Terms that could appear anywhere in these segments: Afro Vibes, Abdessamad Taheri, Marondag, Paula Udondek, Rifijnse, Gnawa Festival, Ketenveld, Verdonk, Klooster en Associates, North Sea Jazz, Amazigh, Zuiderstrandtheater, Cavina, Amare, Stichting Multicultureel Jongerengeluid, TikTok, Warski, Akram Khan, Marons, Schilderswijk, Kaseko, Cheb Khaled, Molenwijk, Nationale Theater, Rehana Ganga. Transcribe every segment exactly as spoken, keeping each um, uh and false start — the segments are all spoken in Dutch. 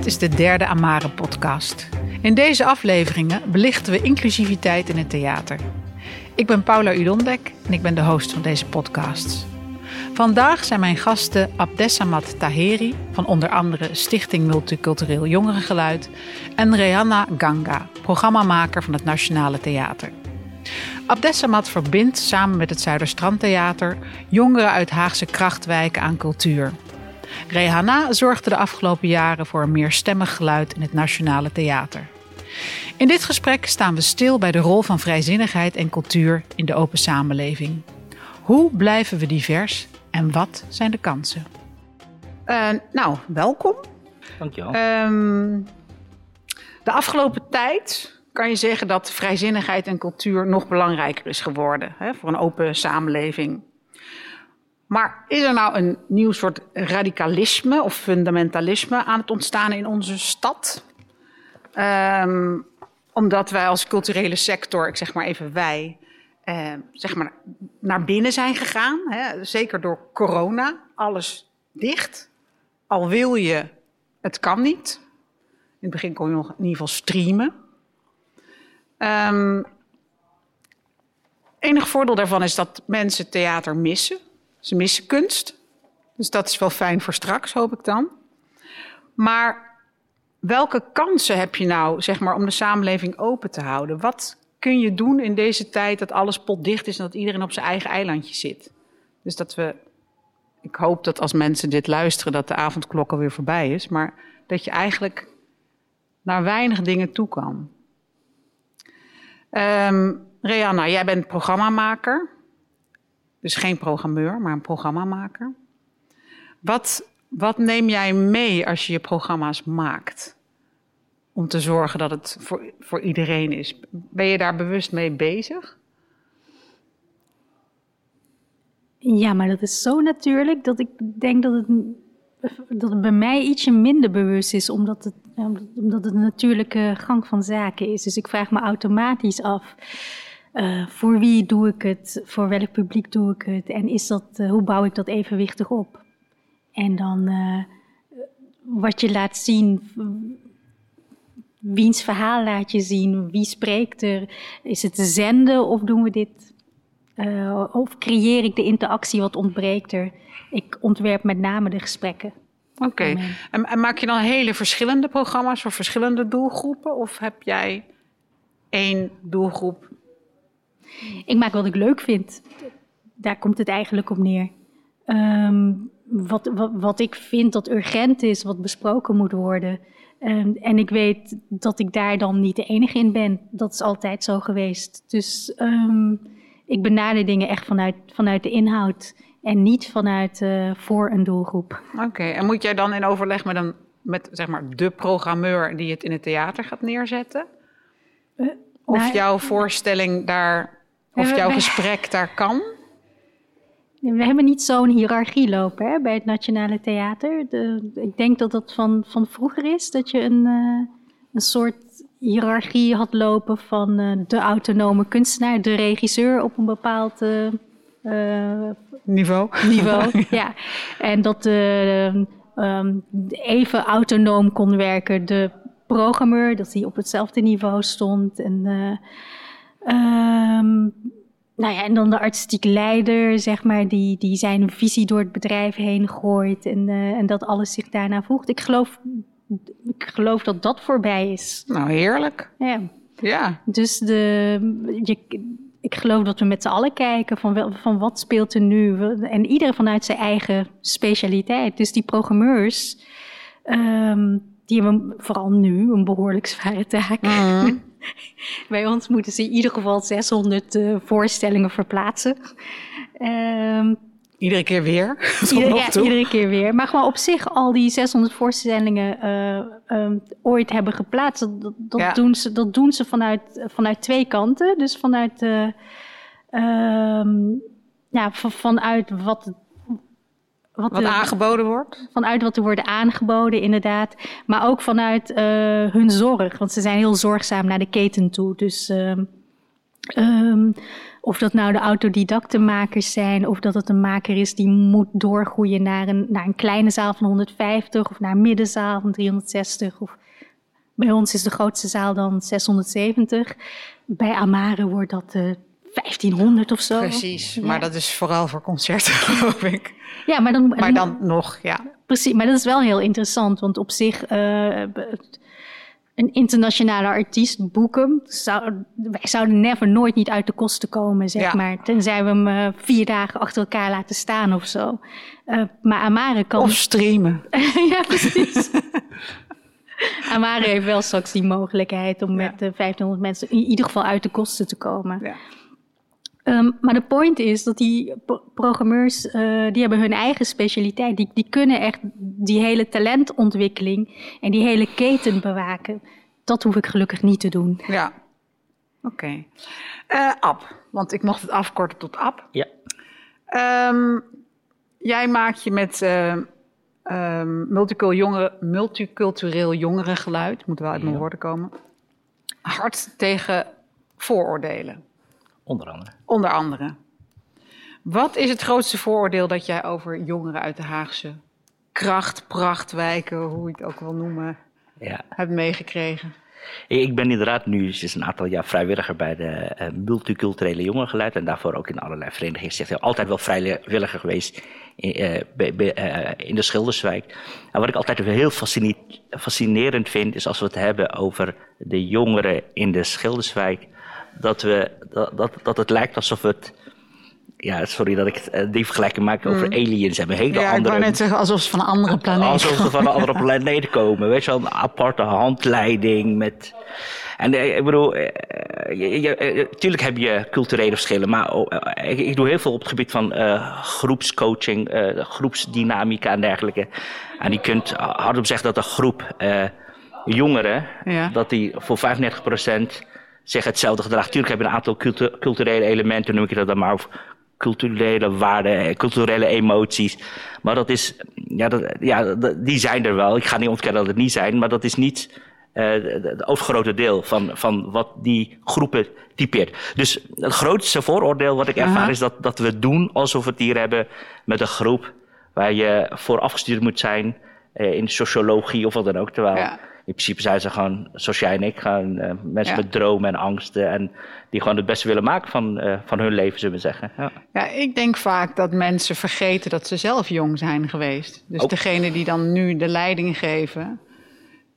Dit is de derde Amare-podcast. In deze afleveringen belichten we inclusiviteit in het theater. Ik ben Paula Udondek en ik ben de host van deze podcasts. Vandaag zijn mijn gasten Abdessamad Taheri van onder andere Stichting Multicultureel Jongerengeluid en Rehana Ganga, programmamaker van het Nationale Theater. Abdessamad verbindt samen met het Zuiderstrandtheater jongeren uit Haagse krachtwijken aan cultuur. Rehana zorgde de afgelopen jaren voor een meerstemmig geluid in het Nationale Theater. In dit gesprek staan we stil bij de rol van vrijzinnigheid en cultuur in de open samenleving. Hoe blijven we divers en wat zijn de kansen? Uh, nou, welkom. Dankjewel. Um, de afgelopen tijd kan je zeggen dat vrijzinnigheid en cultuur nog belangrijker is geworden, hè, voor een open samenleving. Maar is er nou een nieuw soort radicalisme of fundamentalisme aan het ontstaan in onze stad? Um, omdat wij als culturele sector, ik zeg maar even wij, eh, zeg maar naar binnen zijn gegaan. Hè? Zeker door corona, alles dicht. Al wil je, het kan niet. In het begin kon je nog in ieder geval streamen. Um, enig voordeel daarvan is dat mensen theater missen. Ze missen kunst. Dus dat is wel fijn voor straks, hoop ik dan. Maar welke kansen heb je nou, zeg maar, om de samenleving open te houden? Wat kun je doen in deze tijd dat alles potdicht is en dat iedereen op zijn eigen eilandje zit? Dus dat we... Ik hoop dat als mensen dit luisteren dat de avondklok alweer voorbij is. Maar dat je eigenlijk naar weinig dingen toe kan. Um, Rehana, jij bent programmamaker. Dus geen programmeur, maar een programmamaker. Wat, wat neem jij mee als je je programma's maakt? Om te zorgen dat het voor, voor iedereen is. Ben je daar bewust mee bezig? Ja, maar dat is zo natuurlijk dat ik denk dat het, dat het bij mij ietsje minder bewust is. Omdat het, omdat het een natuurlijke gang van zaken is. Dus ik vraag me automatisch af. Uh, voor wie doe ik het? Voor welk publiek doe ik het? En is dat, uh, hoe bouw ik dat evenwichtig op? En dan uh, wat je laat zien, wiens verhaal laat je zien, wie spreekt er? Is het te zenden of doen we dit? Uh, of creëer ik de interactie, wat ontbreekt er? Ik ontwerp met name de gesprekken. Oké, okay. en, en maak je dan hele verschillende programma's voor verschillende doelgroepen? Of heb jij één doelgroep? Ik maak wat ik leuk vind. Daar komt het eigenlijk op neer. Um, wat, wat, wat ik vind dat urgent is, wat besproken moet worden. Um, en ik weet dat ik daar dan niet de enige in ben. Dat is altijd zo geweest. Dus um, ik benader dingen echt vanuit, vanuit de inhoud. En niet vanuit uh, voor een doelgroep. Oké, okay. En moet jij dan in overleg met, een, met zeg maar, de programmeur die het in het theater gaat neerzetten? Uh, of nou, jouw voorstelling daar... Of jouw gesprek daar kan? We hebben niet zo'n hiërarchie lopen, hè, bij het Nationale Theater. De, ik denk dat dat van, van vroeger is. Dat je een, uh, een soort hiërarchie had lopen van uh, de autonome kunstenaar, de regisseur op een bepaald uh, niveau. niveau ja. ja. En dat de uh, um, even autonoom kon werken de programmeur, dat hij op hetzelfde niveau stond en... Uh, Um, nou ja, en dan de artistiek leider, zeg maar, die, die zijn visie door het bedrijf heen gooit en, uh, en dat alles zich daarna voegt. Ik geloof, ik geloof dat dat voorbij is. Nou, heerlijk. Ja. ja. Dus de, je, ik geloof dat we met z'n allen kijken van, wel, van wat speelt er nu. En iedereen vanuit zijn eigen specialiteit. Dus die programmeurs, um, die hebben vooral nu een behoorlijk zware taak. Mm. Bij ons moeten ze in ieder geval zeshonderd uh, voorstellingen verplaatsen. Um, iedere keer weer? Ieder, ja, iedere keer weer. Maar gewoon op zich al die zeshonderd voorstellingen uh, um, ooit hebben geplaatst. Dat, dat, ja. doen, ze, dat doen ze vanuit, vanuit twee kanten. Dus vanuit, uh, um, ja, v- vanuit wat het Wat, wat er, aangeboden wordt? Vanuit wat er wordt aangeboden, inderdaad. Maar ook vanuit uh, hun zorg. Want ze zijn heel zorgzaam naar de keten toe. Dus um, um, Of dat nou de autodidactenmakers zijn, of dat het een maker is die moet doorgroeien naar een, naar een kleine zaal van honderdvijftig of naar een middenzaal van driehonderdzestig. Of bij ons is de grootste zaal dan zeshonderdzeventig. Bij Amare wordt dat uh, vijftienhonderd of zo. Precies, ja. Maar dat is vooral voor concerten, geloof ik. Ja, maar dan, maar dan nog, ja. Precies, maar dat is wel heel interessant, want op zich... Uh, een internationale artiest boeken. Zou, wij zouden never nooit niet uit de kosten komen, zeg ja. maar. Tenzij we hem uh, vier dagen achter elkaar laten staan of zo. Uh, maar Amare kan... Of streamen. Ja, precies. Amare heeft wel straks die mogelijkheid om ja. met uh, vijftienhonderd mensen in ieder geval uit de kosten te komen. Ja. Um, maar de point is dat die programmeurs, uh, die hebben hun eigen specialiteit. Die, die kunnen echt die hele talentontwikkeling en die hele keten bewaken. Dat hoef ik gelukkig niet te doen. Ja, oké. Okay. Uh, Ab, want ik mocht het afkorten tot Ab. Ja. Um, jij maakt je met uh, um, multicul- jongeren, multicultureel jongerengeluid, moet wel uit mijn ja. woorden komen, hard tegen vooroordelen. Onder andere. Onder andere. Wat is het grootste vooroordeel dat jij over jongeren uit de Haagse kracht, prachtwijken, hoe je het ook wil noemen, ja. hebt meegekregen? Ik ben inderdaad nu sinds een aantal jaar vrijwilliger bij de uh, multiculturele jongerengeluid. En daarvoor ook in allerlei verenigingen. Ik ben altijd wel vrijwilliger geweest in, uh, be, be, uh, in de Schilderswijk. En wat ik altijd heel fascine- fascinerend vind, is als we het hebben over de jongeren in de Schilderswijk. Dat, we, dat, dat, dat het lijkt alsof het... Ja, sorry dat ik het, die vergelijking maak over mm. aliens. Hebben hele ja, andere, ik wou net zeggen, alsof ze van een andere planeet komen. Alsof ze van een andere planeet komen. Weet je wel, een aparte handleiding met... En ik bedoel, je, je, tuurlijk heb je culturele verschillen, maar ik, ik doe heel veel op het gebied van uh, groepscoaching, uh, groepsdynamica en dergelijke. En je kunt hardop zeggen dat een groep uh, jongeren, ja. dat die voor vijfendertig procent... zeg hetzelfde gedrag. Tuurlijk hebben we een aantal cultu- culturele elementen, noem ik dat dan maar, of culturele waarden, culturele emoties. Maar dat is, ja, dat, ja dat, die zijn er wel. Ik ga niet ontkennen dat het niet zijn, maar dat is niet uh, het overgrote deel van, van wat die groepen typeert. Dus het grootste vooroordeel wat ik ervaar Aha. is dat, dat we doen alsof we het hier hebben met een groep waar je voor afgestudeerd moet zijn uh, in sociologie of wat dan ook, terwijl... Ja. In principe zijn ze gewoon, zoals jij en ik, gewoon, uh, mensen ja. met dromen en angsten. En die gewoon het beste willen maken van, uh, van hun leven, zullen we zeggen. Ja. ja, ik denk vaak dat mensen vergeten dat ze zelf jong zijn geweest. Dus oh. degene die dan nu de leiding geven,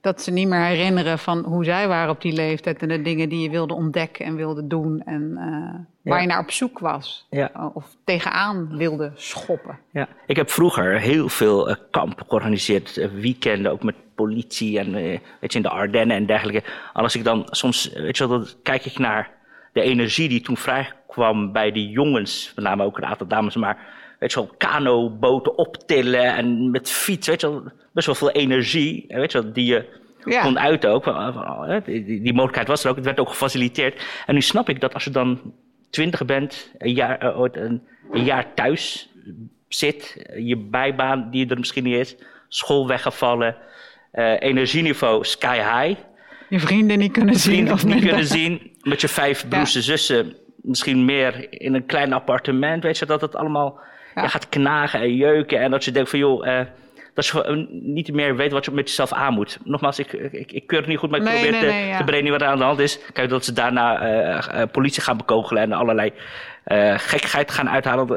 dat ze niet meer herinneren van hoe zij waren op die leeftijd. En de dingen die je wilde ontdekken en wilde doen. En uh, waar ja. je naar op zoek was. Ja. Of tegenaan wilde schoppen. Ja. Ik heb vroeger heel veel uh, kampen georganiseerd. Uh, weekenden, ook met politie en uh, weet je, in de Ardennen en dergelijke. En als ik dan soms, weet je wel, dan kijk ik naar de energie die toen vrijkwam bij die jongens. Met name ook een aantal dames, maar weet je wel, kanoboten optillen en met fiets, weet je wel. Best wel veel energie, weet je wel, die je ja. kon uiten ook. Die, die, die mogelijkheid was er ook, het werd ook gefaciliteerd. En nu snap ik dat als je dan twintig bent, een jaar, een, een jaar thuis zit, je bijbaan die er misschien niet is, school weggevallen, uh, energieniveau sky high. Je vrienden niet kunnen zien. Vrienden of niet kunnen zien, met je vijf broers en ja. zussen, misschien meer in een klein appartement, weet je, dat het allemaal ja. je gaat knagen en jeuken en dat je denkt van joh... Uh, dat je niet meer weet wat je met jezelf aan moet. Nogmaals, ik, ik, ik keur het niet goed, maar ik nee, probeer nee, te, nee, ja. te bedenken wat er aan de hand is. Kijk, dat ze daarna uh, uh, politie gaan bekogelen en allerlei uh, gekkigheid gaan uithalen.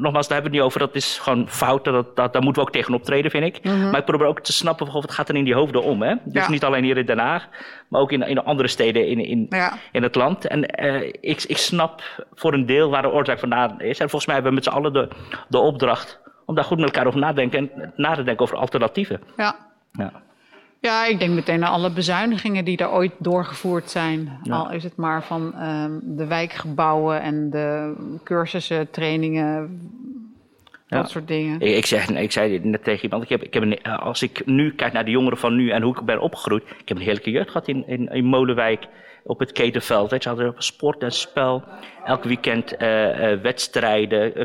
Nogmaals, daar hebben we het niet over. Dat is gewoon fout. Dat, dat, daar moeten we ook tegen optreden, vind ik. Mm-hmm. Maar ik probeer ook te snappen of het gaat er in die hoofden om. Hè? Dus ja. niet alleen hier in Den Haag, maar ook in, in andere steden in, in, ja. in het land. En uh, ik, ik snap voor een deel waar de oorzaak vandaan is. En volgens mij hebben we met z'n allen de, de opdracht om daar goed met elkaar over nadenken en na te denken over alternatieven. Ja. Ja. ja, ik denk meteen aan alle bezuinigingen die er ooit doorgevoerd zijn. Ja. Al is het maar van um, de wijkgebouwen en de cursussen, trainingen, dat ja. soort dingen. Ik, ik, zeg, ik zei net tegen iemand, ik heb, ik heb een, als ik nu kijk naar de jongeren van nu en hoe ik ben opgegroeid. Ik heb een heerlijke jeugd gehad in, in, in Molenwijk, op het Ketenveld. Weet je, hadden sport en spel, elk weekend uh, uh, wedstrijden, uh,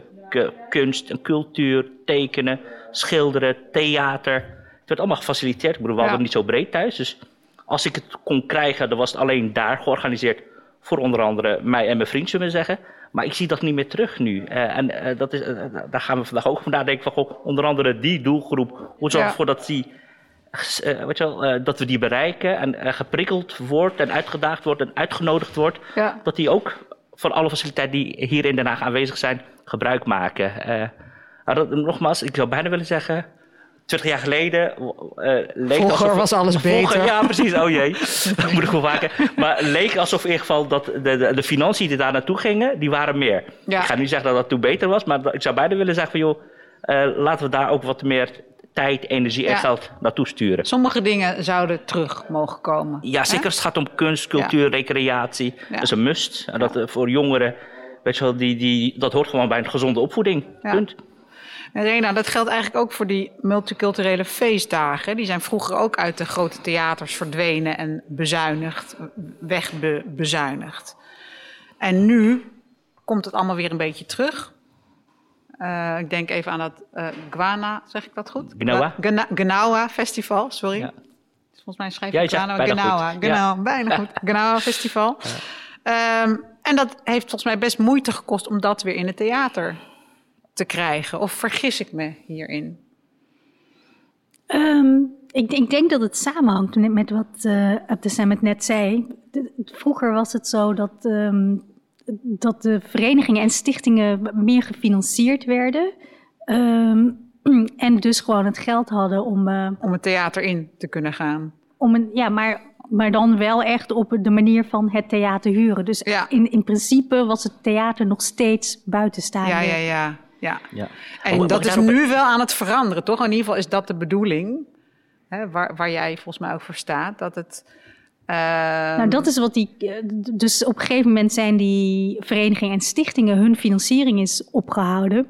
kunst en cultuur, tekenen, schilderen, theater. Het werd allemaal gefaciliteerd. Ik bedoel, we hadden ja. het niet zo breed thuis. Dus als ik het kon krijgen, dan was het alleen daar georganiseerd Voor onder andere mij en mijn vriend, zullen we zeggen. Maar ik zie dat niet meer terug nu. Uh, en uh, dat is, uh, daar gaan we vandaag ook over nadenken. Van, goh, onder andere die doelgroep. Hoe zorgen we ervoor dat die... Uh, weet je wel, uh, dat we die bereiken en uh, geprikkeld wordt en uitgedaagd wordt en uitgenodigd wordt. Ja. Dat die ook van alle faciliteiten die hier in Den Haag aanwezig zijn, gebruik maken. Uh, maar dat, nogmaals, ik zou bijna willen zeggen, twintig jaar geleden... Uh, leek Vroeger alsof, was alles beter. Vroeger, ja, precies. Oh jee, dat moet ik wel vaker. Maar leek alsof in ieder geval dat de, de, de financiën die daar naartoe gingen, die waren meer. Ja. Ik ga nu zeggen dat dat toen beter was, maar dat, ik zou bijna willen zeggen van joh, uh, laten we daar ook wat meer... tijd, energie en ja. geld naartoe sturen. Sommige dingen zouden terug mogen komen. Ja, zeker hè? Als het gaat om kunst, cultuur, ja. recreatie. Ja. Dat is een must. En dat ja. voor jongeren, weet je wel, die, die, dat hoort gewoon bij een gezonde opvoeding. Ja. Punt. Rehana, dat geldt eigenlijk ook voor die multiculturele feestdagen. Die zijn vroeger ook uit de grote theaters verdwenen en bezuinigd, wegbezuinigd. En nu komt het allemaal weer een beetje terug. Uh, ik denk even aan dat uh, Gnawa, zeg ik dat goed? Gnawa. Gna- Gnawa Festival, sorry. Ja. Volgens mij schrijf ik Gnawa. Ja, Gnawa, bijna, Gnawa, goed. bijna ja. goed. Gnawa Festival. Ja. Um, en dat heeft volgens mij best moeite gekost om dat weer in het theater te krijgen. Of vergis ik me hierin? Um, ik, ik denk dat het samenhangt met wat uh, Abdessamad net zei. Vroeger was het zo dat... Um, dat de verenigingen en stichtingen meer gefinancierd werden. Um, en dus gewoon het geld hadden om... Uh, om het theater in te kunnen gaan. Om een, ja, maar, maar dan wel echt op de manier van het theater huren. Dus ja. in, in principe was het theater nog steeds buitenstaande. Ja, ja, ja. ja. ja. En oh, dat is daarop... nu wel aan het veranderen, toch? In ieder geval is dat de bedoeling, hè, waar, waar jij volgens mij ook voor staat, dat het... Um... Nou, dat is wat die... Dus op een gegeven moment zijn die verenigingen en stichtingen... hun financiering is opgehouden.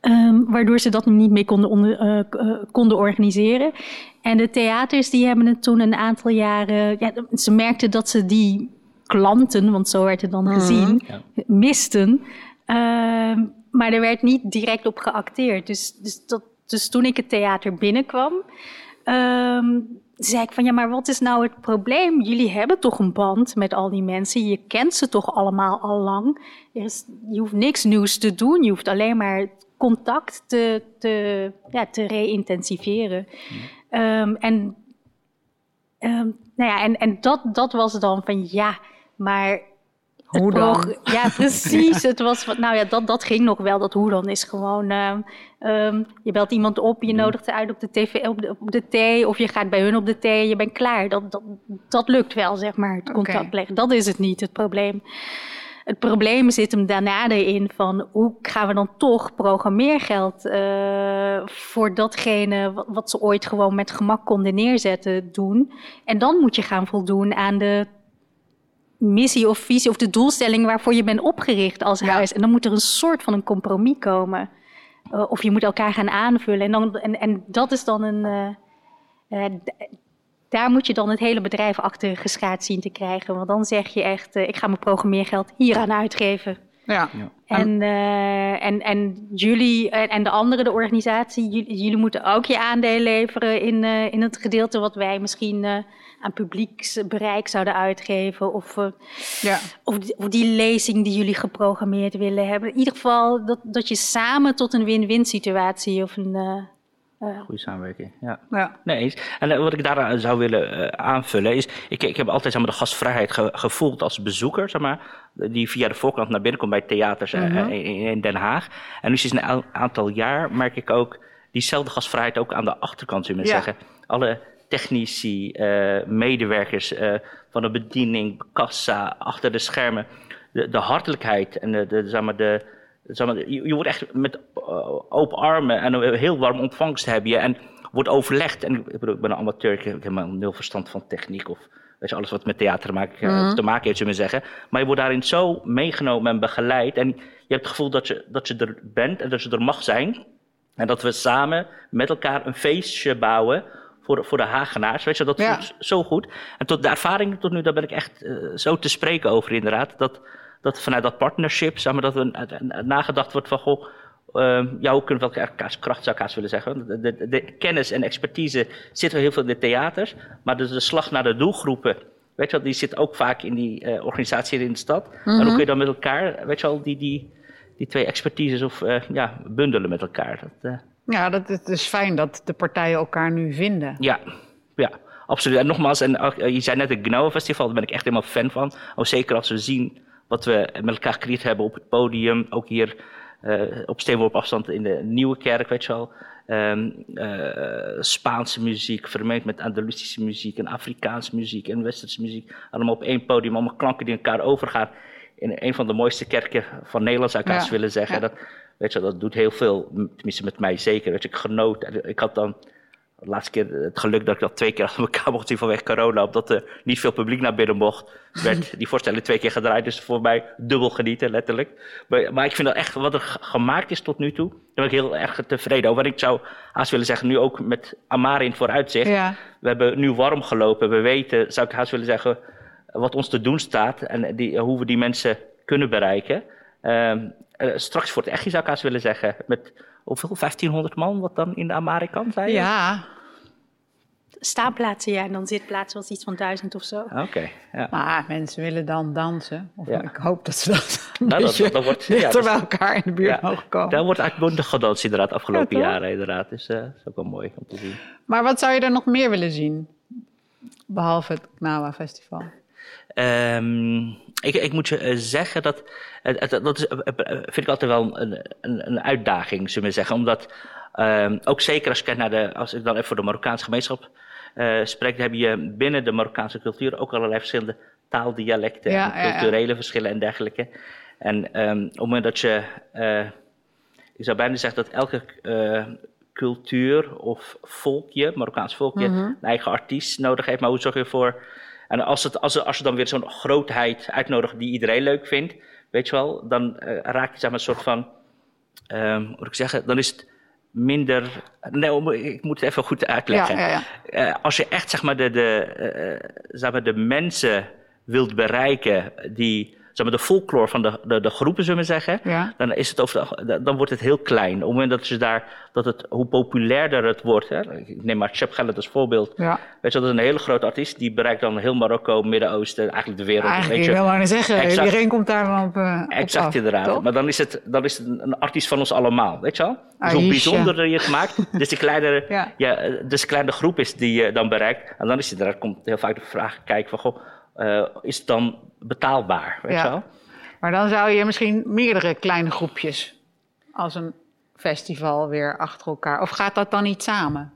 Um, waardoor ze dat niet meer konden, onder, uh, uh, konden organiseren. En de theaters die hebben het toen een aantal jaren... Ja, ze merkten dat ze die klanten, want zo werd het dan mm-hmm. gezien... Ja. misten. Um, maar er werd niet direct op geacteerd. Dus, dus, dat, dus toen ik het theater binnenkwam... Um, zei ik van, ja, maar wat is nou het probleem? Jullie hebben toch een band met al die mensen. Je kent ze toch allemaal al lang. Je hoeft niks nieuws te doen. Je hoeft alleen maar contact te, te, ja, te re-intensiveren. Mm. Um, en um, nou ja, en, en dat, dat was dan van, ja, maar... Hoe dan? Prog- ja, precies. Ja. Het was, nou ja, dat, dat ging nog wel. Dat hoe dan is gewoon... Uh, um, je belt iemand op, je nodigt ze uit op de tv, op de, op de thee... of je gaat bij hun op de thee, je bent klaar. Dat, dat, dat lukt wel, zeg maar, het contact leggen. Okay. Dat is het niet, het probleem. Het probleem zit hem daarna erin van... hoe gaan we dan toch programmeergeld uh, voor datgene... Wat, wat ze ooit gewoon met gemak konden neerzetten doen. En dan moet je gaan voldoen aan de... missie of visie of de doelstelling waarvoor je bent opgericht als huis. Ja. En dan moet er een soort van een compromis komen. Uh, of je moet elkaar gaan aanvullen. En, dan, en, en dat is dan een... Uh, uh, d- daar moet je dan het hele bedrijf achter geschaard zien te krijgen. Want dan zeg je echt, uh, ik ga mijn programmeergeld hieraan uitgeven. Ja. ja. En, uh, en, en jullie en, en de andere, de organisatie, jullie, jullie moeten ook je aandeel leveren in, uh, in het gedeelte wat wij misschien... Uh, aan publieksbereik zouden uitgeven... Of, uh, ja. of, die, of die lezing die jullie geprogrammeerd willen hebben. In ieder geval dat, dat je samen tot een win-win situatie... of een uh, goede samenwerking, ja. ja. Nee, eens. En uh, wat ik daar zou willen uh, aanvullen is... Ik, ik heb altijd zeg maar, de gastvrijheid ge, gevoeld als bezoeker... Zeg maar, die via de voorkant naar binnen komt bij theaters mm-hmm. uh, in, in Den Haag. En nu sinds een a- aantal jaar merk ik ook... diezelfde gastvrijheid ook aan de achterkant, zullen we ja. zeggen. Alle... technici, uh, medewerkers uh, van de bediening, kassa, achter de schermen. De, de hartelijkheid en de, de, zeg maar de, zeg maar, je, je wordt echt met uh, open armen en een heel warm ontvangst heb je en wordt overlegd. En ik bedoel, ik ben een amateur, ik heb helemaal nul verstand van techniek of weet je, alles wat met theater maakt, mm. te maken heeft, zullen we zeggen. Maar je wordt daarin zo meegenomen en begeleid en je hebt het gevoel dat je, dat je er bent en dat je er mag zijn. En dat we samen met elkaar een feestje bouwen. Voor de Hagenaars, weet je, dat ja. voelt zo goed. En tot de ervaring tot nu, daar ben ik echt uh, zo te spreken over inderdaad. Dat, dat vanuit dat partnership, zeg maar, dat er nagedacht wordt van... goh, uh, ja, hoe kunnen we elkaars kracht, zou ik haast willen zeggen. De, de, de kennis en expertise zitten heel veel in de theaters. Maar dus de slag naar de doelgroepen Weet je wel, die zit ook vaak in die uh, organisatie in de stad. Mm-hmm. En hoe kun je dan met elkaar, weet je wel, die, die, die twee expertises of uh, ja, bundelen met elkaar. Dat, uh... Ja, dat, het is fijn dat de partijen elkaar nu vinden. Ja, ja. Absoluut. En nogmaals, en, uh, je zei net het Gnawa Festival, daar ben ik echt helemaal fan van. Ook zeker als we zien wat we met elkaar gecreëerd hebben op het podium. Ook hier uh, op steenworp afstand in de Nieuwe Kerk, weet je wel. Um, uh, Spaanse muziek vermengd met Andalusische muziek en Afrikaanse muziek en Westerse muziek. Allemaal op één podium, allemaal klanken die elkaar overgaan. In een van de mooiste kerken van Nederland zou ik haast ja, willen zeggen. Ja. Dat, weet je, dat doet heel veel, tenminste met mij zeker. Weet je, ik genoot, ik had dan... De laatste keer het geluk dat ik dat twee keer achter elkaar mocht zien vanwege corona. Omdat er niet veel publiek naar binnen mocht. Werd die voorstelling twee keer gedraaid. Dus voor mij dubbel genieten, letterlijk. Maar, maar ik vind dat echt wat er g- gemaakt is tot nu toe. Daar ben ik heel erg tevreden over. En ik zou haast willen zeggen, nu ook met Amare in het vooruitzicht. Ja. We hebben nu warm gelopen. We weten, zou ik haast willen zeggen, wat ons te doen staat. En die, hoe we die mensen kunnen bereiken. Um, uh, straks voor het echtje zou ik haast willen zeggen. Met, hoeveel? vijftienhonderd man, wat dan in de Amare kan zijn? Ja. Staanplaatsen, ja. En dan zitplaatsen was iets van duizend of zo. Oké, okay, ja. Maar mensen willen dan dansen. Of ja. Ik hoop dat ze dat een nou, beetje dat, dat wordt, ja, dus, bij elkaar in de buurt ja, mogen komen. Daar wordt uitbundig gedanst inderdaad, afgelopen ja, jaren inderdaad. Dus uh, dat is ook wel mooi om te zien. Maar wat zou je er nog meer willen zien? Behalve het Gnawa Festival. Um, ik, ik moet je zeggen dat... Dat is, vind ik altijd wel een, een, een uitdaging, zullen we zeggen. Omdat, um, ook zeker als ik, naar de, als ik dan even voor de Marokkaanse gemeenschap uh, spreek... dan heb je binnen de Marokkaanse cultuur ook allerlei verschillende taaldialecten... Ja, en culturele ja, ja. verschillen en dergelijke. En um, op het moment dat je... Uh, ik zou bijna zeggen dat elke uh, cultuur of volkje, Marokkaans volkje... Mm-hmm. een eigen artiest nodig heeft, maar hoe zorg je ervoor... En als, het, als, als je dan weer zo'n grootheid uitnodigt die iedereen leuk vindt... Weet je wel, dan uh, raak je zeg maar, een soort van, um, hoe moet ik zeggen, dan is het minder... Nee, ik moet het even goed uitleggen. Ja, ja, ja. Uh, als je echt zeg maar, de, de, uh, zeg maar, de mensen wilt bereiken die zeg maar, de folklore van de, de, de groepen, zullen we zeggen, ja. dan, is het over de, dan wordt het heel klein. Op het moment dat, je daar, dat het, hoe populairder het wordt, hè? Ik neem maar Cheb Khaled als voorbeeld. Ja. Weet je, dat is een hele grote artiest, die bereikt dan heel Marokko, Midden-Oosten, eigenlijk de wereld. Eigenlijk, ik wil maar zeggen, exact, iedereen komt daar dan op, uh, op Exact, af, inderdaad. Top? Maar dan is, het, dan is het een artiest van ons allemaal, weet je wel? Dus hoe bijzonderder je het maakt, dus de kleinere, ja. Ja, dus de kleinere groep is die je dan bereikt. En dan is het, daar komt heel vaak de vraag kijken van, goh, Uh, is het dan betaalbaar, weet je ja. wel? Maar dan zou je misschien meerdere kleine groepjes als een festival weer achter elkaar... Of gaat dat dan niet samen?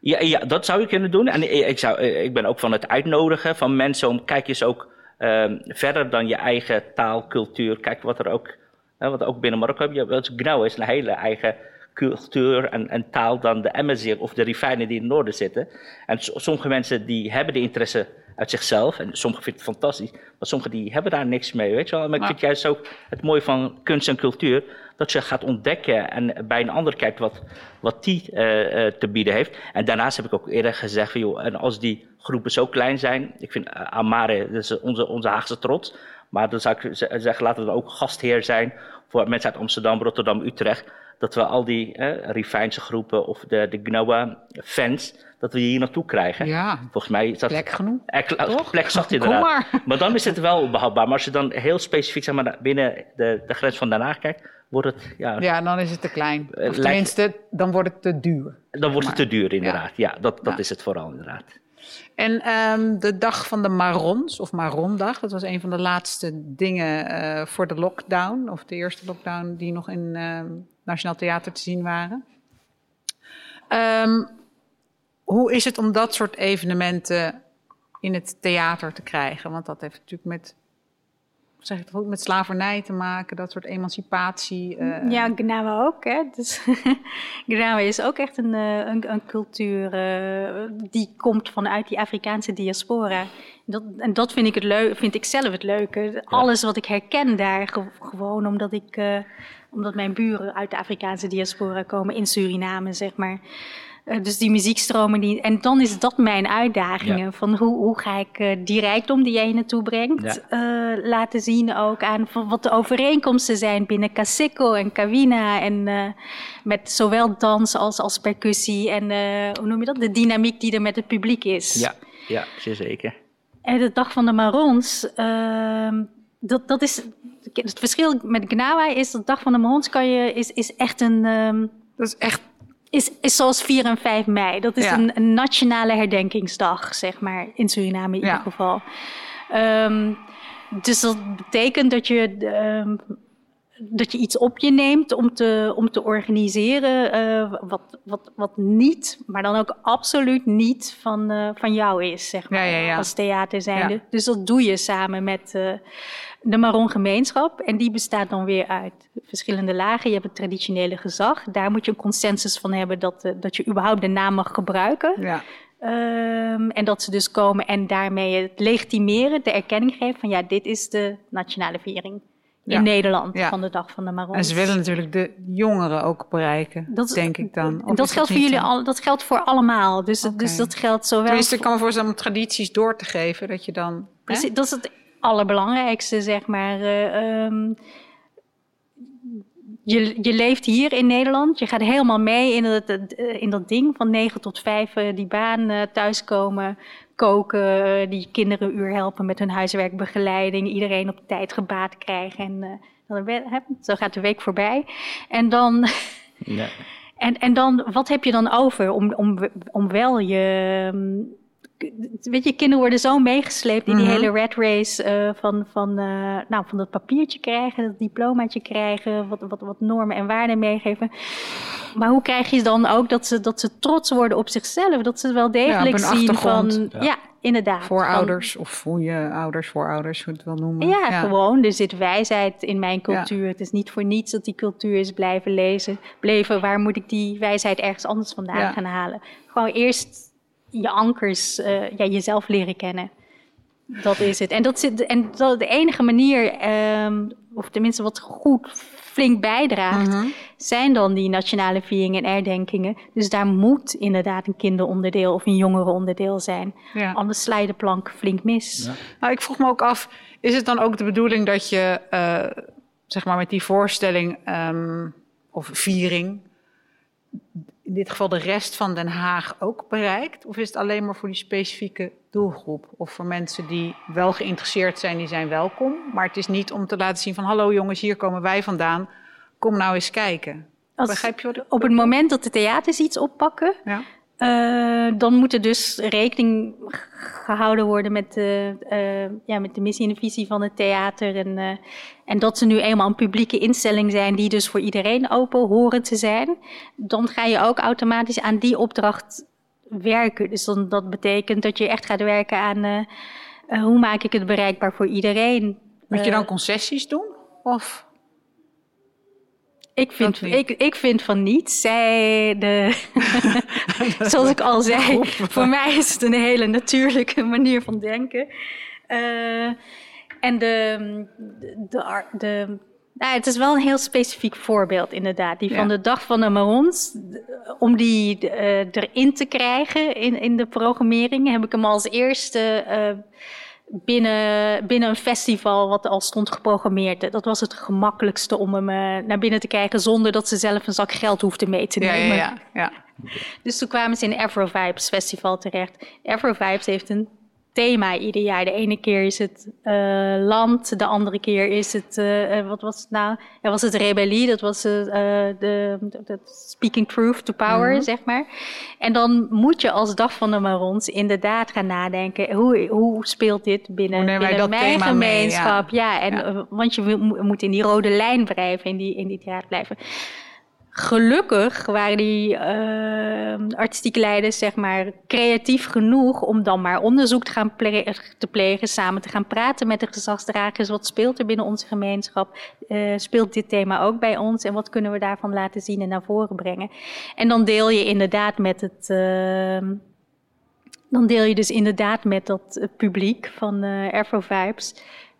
Ja, ja dat zou je kunnen doen. En ik, zou, ik ben ook van het uitnodigen van mensen om... Kijk eens ook uh, verder dan je eigen taal, cultuur. Kijk wat er ook... Hè, wat ook binnen Marokko heb je... Gnawa is een hele eigen... cultuur en, en taal dan de Amazigh of de Rifijnse die in het noorden zitten. En s- sommige mensen die hebben de interesse uit zichzelf en sommigen vinden het fantastisch, maar sommigen die hebben daar niks mee, weet je wel. Maar ik vind juist ook het mooie van kunst en cultuur, dat je gaat ontdekken en bij een ander kijkt wat, wat die uh, te bieden heeft. En daarnaast heb ik ook eerder gezegd van joh, en als die groepen zo klein zijn, ik vind uh, Amare, dat is onze, onze Haagse trots, maar dan zou ik zeggen, laten we dan ook gastheer zijn voor mensen uit Amsterdam, Rotterdam, Utrecht. Dat we al die eh, Rifijnse groepen of de, de Gnawa-fans, dat we die hier naartoe krijgen. Ja, volgens mij is dat plek genoeg. Eh, plek zat inderdaad. Kom maar. Maar dan is het wel behapbaar. Maar als je dan heel specifiek zeg maar, binnen de, de grens van Den Haag kijkt, wordt het... Ja, ja dan is het te klein. Of lijkt, tenminste, dan wordt het te duur. Dan wordt maar. het te duur, inderdaad. Ja, ja dat, dat ja. is het vooral, inderdaad. En um, de dag van de Marons, of Marondag, dat was een van de laatste dingen uh, voor de lockdown, of de eerste lockdown die nog in... Uh, Nationaal Theater te zien waren. Um, hoe is het om dat soort evenementen in het theater te krijgen? Want dat heeft natuurlijk met, zeg ik het goed, met slavernij te maken, dat soort emancipatie. Uh... Ja, Gnawa ook. Hè? Dus, Gnawa is ook echt een, een, een cultuur uh, die komt vanuit die Afrikaanse diaspora. Dat, en dat vind ik, het leu- vind ik zelf het leuke. Ja. Alles wat ik herken daar, ge- gewoon omdat ik... Uh, Omdat mijn buren uit de Afrikaanse diaspora komen in Suriname, zeg maar. Uh, dus die muziekstromen. Die, en dan is dat mijn uitdagingen. Ja. Van hoe, hoe ga ik uh, die rijkdom die jij je naartoe brengt ja. uh, laten zien ook aan wat de overeenkomsten zijn binnen Kaseko en Cavina. En uh, met zowel dans als, als percussie en uh, hoe noem je dat? De dynamiek die er met het publiek is. Ja, ja zeer zeker. En de dag van de Marons, uh, dat, dat is, het verschil met Gnawa is dat de dag van de Marons kan je, is, is echt een... Um, dat is echt... Is, is zoals vier en vijf mei. Dat is ja. een, een nationale herdenkingsdag, zeg maar, in Suriname in ja. ieder geval. Um, dus dat betekent dat je, um, dat je iets op je neemt om te, om te organiseren uh, wat, wat, wat niet, maar dan ook absoluut niet van, uh, van jou is, zeg maar, ja, ja, ja. als theater zijnde. Ja. Dus dat doe je samen met uh, de Maron-gemeenschap en die bestaat dan weer uit verschillende lagen. Je hebt het traditionele gezag, daar moet je een consensus van hebben dat, uh, dat je überhaupt de naam mag gebruiken. Ja. Um, en dat ze dus komen en daarmee het legitimeren, de erkenning geven van ja, dit is de nationale viering in ja. Nederland ja. van de Dag van de Marons. En ze willen natuurlijk de jongeren ook bereiken, dat is, denk ik dan. Of dat geldt voor jullie al, dat geldt voor allemaal. Dus, okay. dus dat geldt zowel... Tenminste, ik kan me voorstellen om tradities door te geven, dat je dan... Dus, dat is het allerbelangrijkste, zeg maar... Uh, um, Je, je leeft hier in Nederland, je gaat helemaal mee in, het, in dat ding van negen tot vijf, die baan, thuiskomen, koken, die kinderen een uur helpen met hun huiswerkbegeleiding, iedereen op tijd gebaat krijgen. En uh, zo gaat de week voorbij. En dan, nee. en, en dan wat heb je dan over om, om, om wel je... Weet je, kinderen worden zo meegesleept in die mm-hmm. hele rat race uh, van, van, uh, nou, van dat papiertje krijgen, dat diplomaatje krijgen, wat, wat, wat normen en waarden meegeven. Maar hoe krijg je dan ook dat ze, dat ze trots worden op zichzelf? Dat ze wel degelijk ja, zien van... Ja. ja, inderdaad. Voorouders van, of hoe je ouders, voorouders, hoe het wel noemen. Ja, ja, gewoon. Er zit wijsheid in mijn cultuur. Ja. Het is niet voor niets dat die cultuur is blijven lezen, bleven. Waar moet ik die wijsheid ergens anders vandaan ja. gaan halen? Gewoon eerst... je ankers, uh, ja, jezelf leren kennen. Dat is het. En dat zit, en dat de enige manier, um, of tenminste wat goed flink bijdraagt, mm-hmm. zijn dan die nationale vieringen en herdenkingen. Dus daar moet inderdaad een kinderonderdeel of een jongerenonderdeel zijn. Ja. Anders sla je de plank flink mis. Ja. Nou, ik vroeg me ook af, is het dan ook de bedoeling dat je, uh, zeg maar met die voorstelling um, of viering... in dit geval de rest van Den Haag ook bereikt? Of is het alleen maar voor die specifieke doelgroep? Of voor mensen die wel geïnteresseerd zijn, die zijn welkom. Maar het is niet om te laten zien van... hallo jongens, hier komen wij vandaan. Kom nou eens kijken. Als, Begrijp je wat ik... Op het moment dat de theaters iets oppakken... Ja. Uh, dan moet er dus rekening gehouden worden met de, uh, ja, met de missie en de visie van het theater. En, uh, en dat ze nu eenmaal een publieke instelling zijn die dus voor iedereen open horen te zijn. Dan ga je ook automatisch aan die opdracht werken. Dus dan, dat betekent dat je echt gaat werken aan uh, uh, hoe maak ik het bereikbaar voor iedereen. Moet uh, je dan concessies doen? Of... Ik vind, ik, ik vind van niets. Zij, de, zoals ik al zei, voor mij is het een hele natuurlijke manier van denken. Uh, en de, de, de, nou, het is wel een heel specifiek voorbeeld inderdaad. Die van ja. de Dag van de Marons. Om die uh, erin te krijgen in, in de programmering heb ik hem als eerste... Uh, Binnen, binnen een festival wat al stond geprogrammeerd. Dat was het gemakkelijkste om hem uh, naar binnen te krijgen... zonder dat ze zelf een zak geld hoefden mee te nemen. Ja, ja, ja, ja. Dus toen kwamen ze in Afro Vibes Festival terecht. Afro Vibes heeft een thema ieder jaar. De ene keer is het uh, land, de andere keer is het... Uh, wat was het nou? Ja, was het rebellie, dat was uh, de, de speaking truth to power, mm-hmm. zeg maar. En dan moet je als Dag van de Marons inderdaad gaan nadenken... hoe, hoe speelt dit binnen, binnen mijn gemeenschap? Mee, ja. Ja, en, ja. Want je moet in die rode lijn blijven, in die, in die draad blijven. Gelukkig waren die uh, artistieke leiders zeg maar creatief genoeg om dan maar onderzoek te gaan ple- te plegen, samen te gaan praten met de gezagsdragers. Wat speelt er binnen onze gemeenschap? Uh, speelt dit thema ook bij ons? En wat kunnen we daarvan laten zien en naar voren brengen? En dan deel je inderdaad met het... Uh, dan deel je dus inderdaad met dat publiek van uh, Afro Vibes...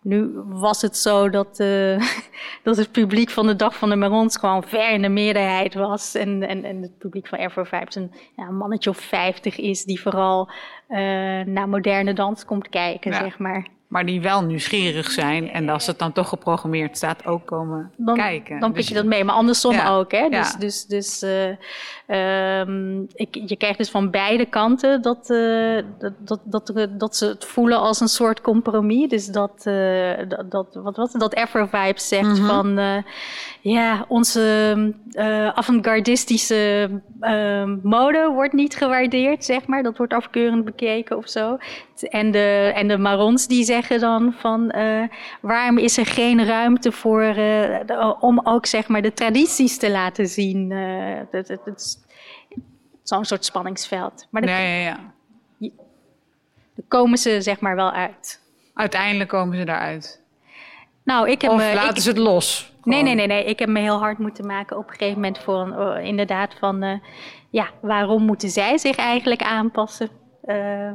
Nu was het zo dat, uh, dat het publiek van de Dag van de Marons gewoon ver in de meerderheid was. En, en, en het publiek van Afro Vibes een ja, mannetje of vijftig is die vooral uh, naar moderne dans komt kijken, ja. zeg maar. maar die wel nieuwsgierig zijn. En als het dan toch geprogrammeerd staat, ook komen dan, kijken. Dan pik dus, je dat mee, maar andersom ja, ook. Hè? Dus, ja. dus, dus uh, um, ik, je krijgt dus van beide kanten dat, uh, dat, dat, dat, dat ze het voelen als een soort compromis. Dus dat, uh, dat, dat wat was het, dat Afro Vibes zegt mm-hmm. van... Uh, ja, onze uh, avant-gardistische uh, mode wordt niet gewaardeerd, zeg maar. Dat wordt afkeurend bekeken of zo. En de, en de Marons die zeggen dan van... Uh, waarom is er geen ruimte voor uh, de, om ook zeg maar de tradities te laten zien? Uh, het, het, het is zo'n soort spanningsveld. Maar daar nee, ja, ja. komen ze zeg maar wel uit. Uiteindelijk komen ze daaruit. Nou, ik heb, of laten ik, ze het los? Nee, nee, nee, nee. Ik heb me heel hard moeten maken op een gegeven moment voor een, uh, inderdaad van... Uh, ja, waarom moeten zij zich eigenlijk aanpassen? Uh,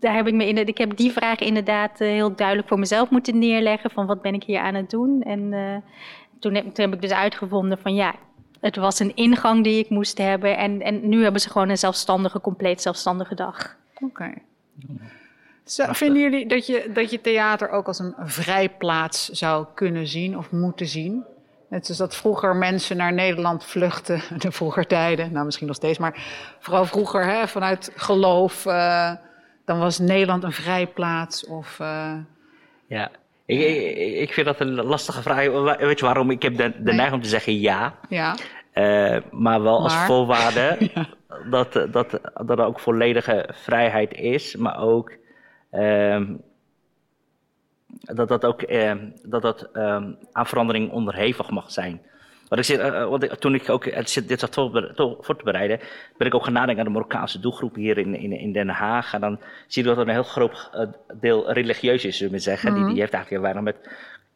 daar heb ik, me in, ik heb die vraag inderdaad uh, heel duidelijk voor mezelf moeten neerleggen. Van wat ben ik hier aan het doen? En uh, toen, heb, toen heb ik dus uitgevonden van ja... Het was een ingang die ik moest hebben. En, en nu hebben ze gewoon een zelfstandige, compleet zelfstandige dag. Oké. Okay. Zo, vinden jullie dat je, dat je theater ook als een vrijplaats zou kunnen zien of moeten zien? Net zoals dat vroeger mensen naar Nederland vluchten, de vroeger tijden, nou misschien nog steeds, maar vooral vroeger hè, vanuit geloof, uh, dan was Nederland een vrijplaats of... Uh, ja, ik, ik, ik vind dat een lastige vraag. Weet je waarom? Ik heb de, de nee. neiging om te zeggen ja, ja. Uh, maar wel als maar, voorwaarde ja. dat, dat, dat er ook volledige vrijheid is, maar ook... Um, dat dat ook um, dat dat, um, aan verandering onderhevig mag zijn. Wat ik zit, uh, wat ik, toen ik ook het zit, dit zat voor te bereiden, ben ik ook gaan nadenken aan de Marokkaanse doelgroep hier in, in, in Den Haag. En dan zie je dat er een heel groot deel religieus is, zullen we zeggen. Mm-hmm. Die, die heeft eigenlijk weinig met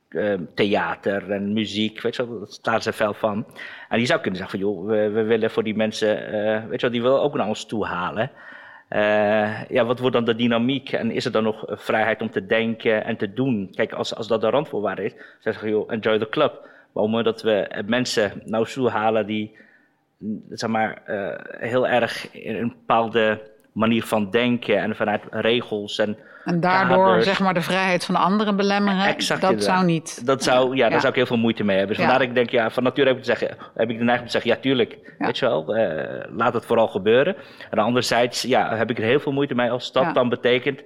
uh, theater en muziek, weet je wel, daar staan ze veel van. En die zou kunnen zeggen van joh, we, we willen voor die mensen, uh, weet je wel, die willen ook naar ons toe halen. Uh, ja, wat wordt dan de dynamiek en is er dan nog vrijheid om te denken en te doen? Kijk, als, als dat de randvoorwaarde is, zeggen ze, joh, enjoy the club. Waarom dat we mensen nou zo halen die, zeg maar, uh, heel erg in een bepaalde manier van denken en vanuit regels en En daardoor, kaders, zeg maar, de vrijheid van de anderen belemmeren, exact, dat inderdaad. zou niet... Dat zou, ja, daar ja. zou ik heel veel moeite mee hebben. Dus ja. vandaar ik denk, ja, van nature heb ik, te zeggen, heb ik de neiging om te zeggen, ja, tuurlijk, ja. weet je wel, uh, laat het vooral gebeuren. En anderzijds, ja, heb ik er heel veel moeite mee als dat ja. dan betekent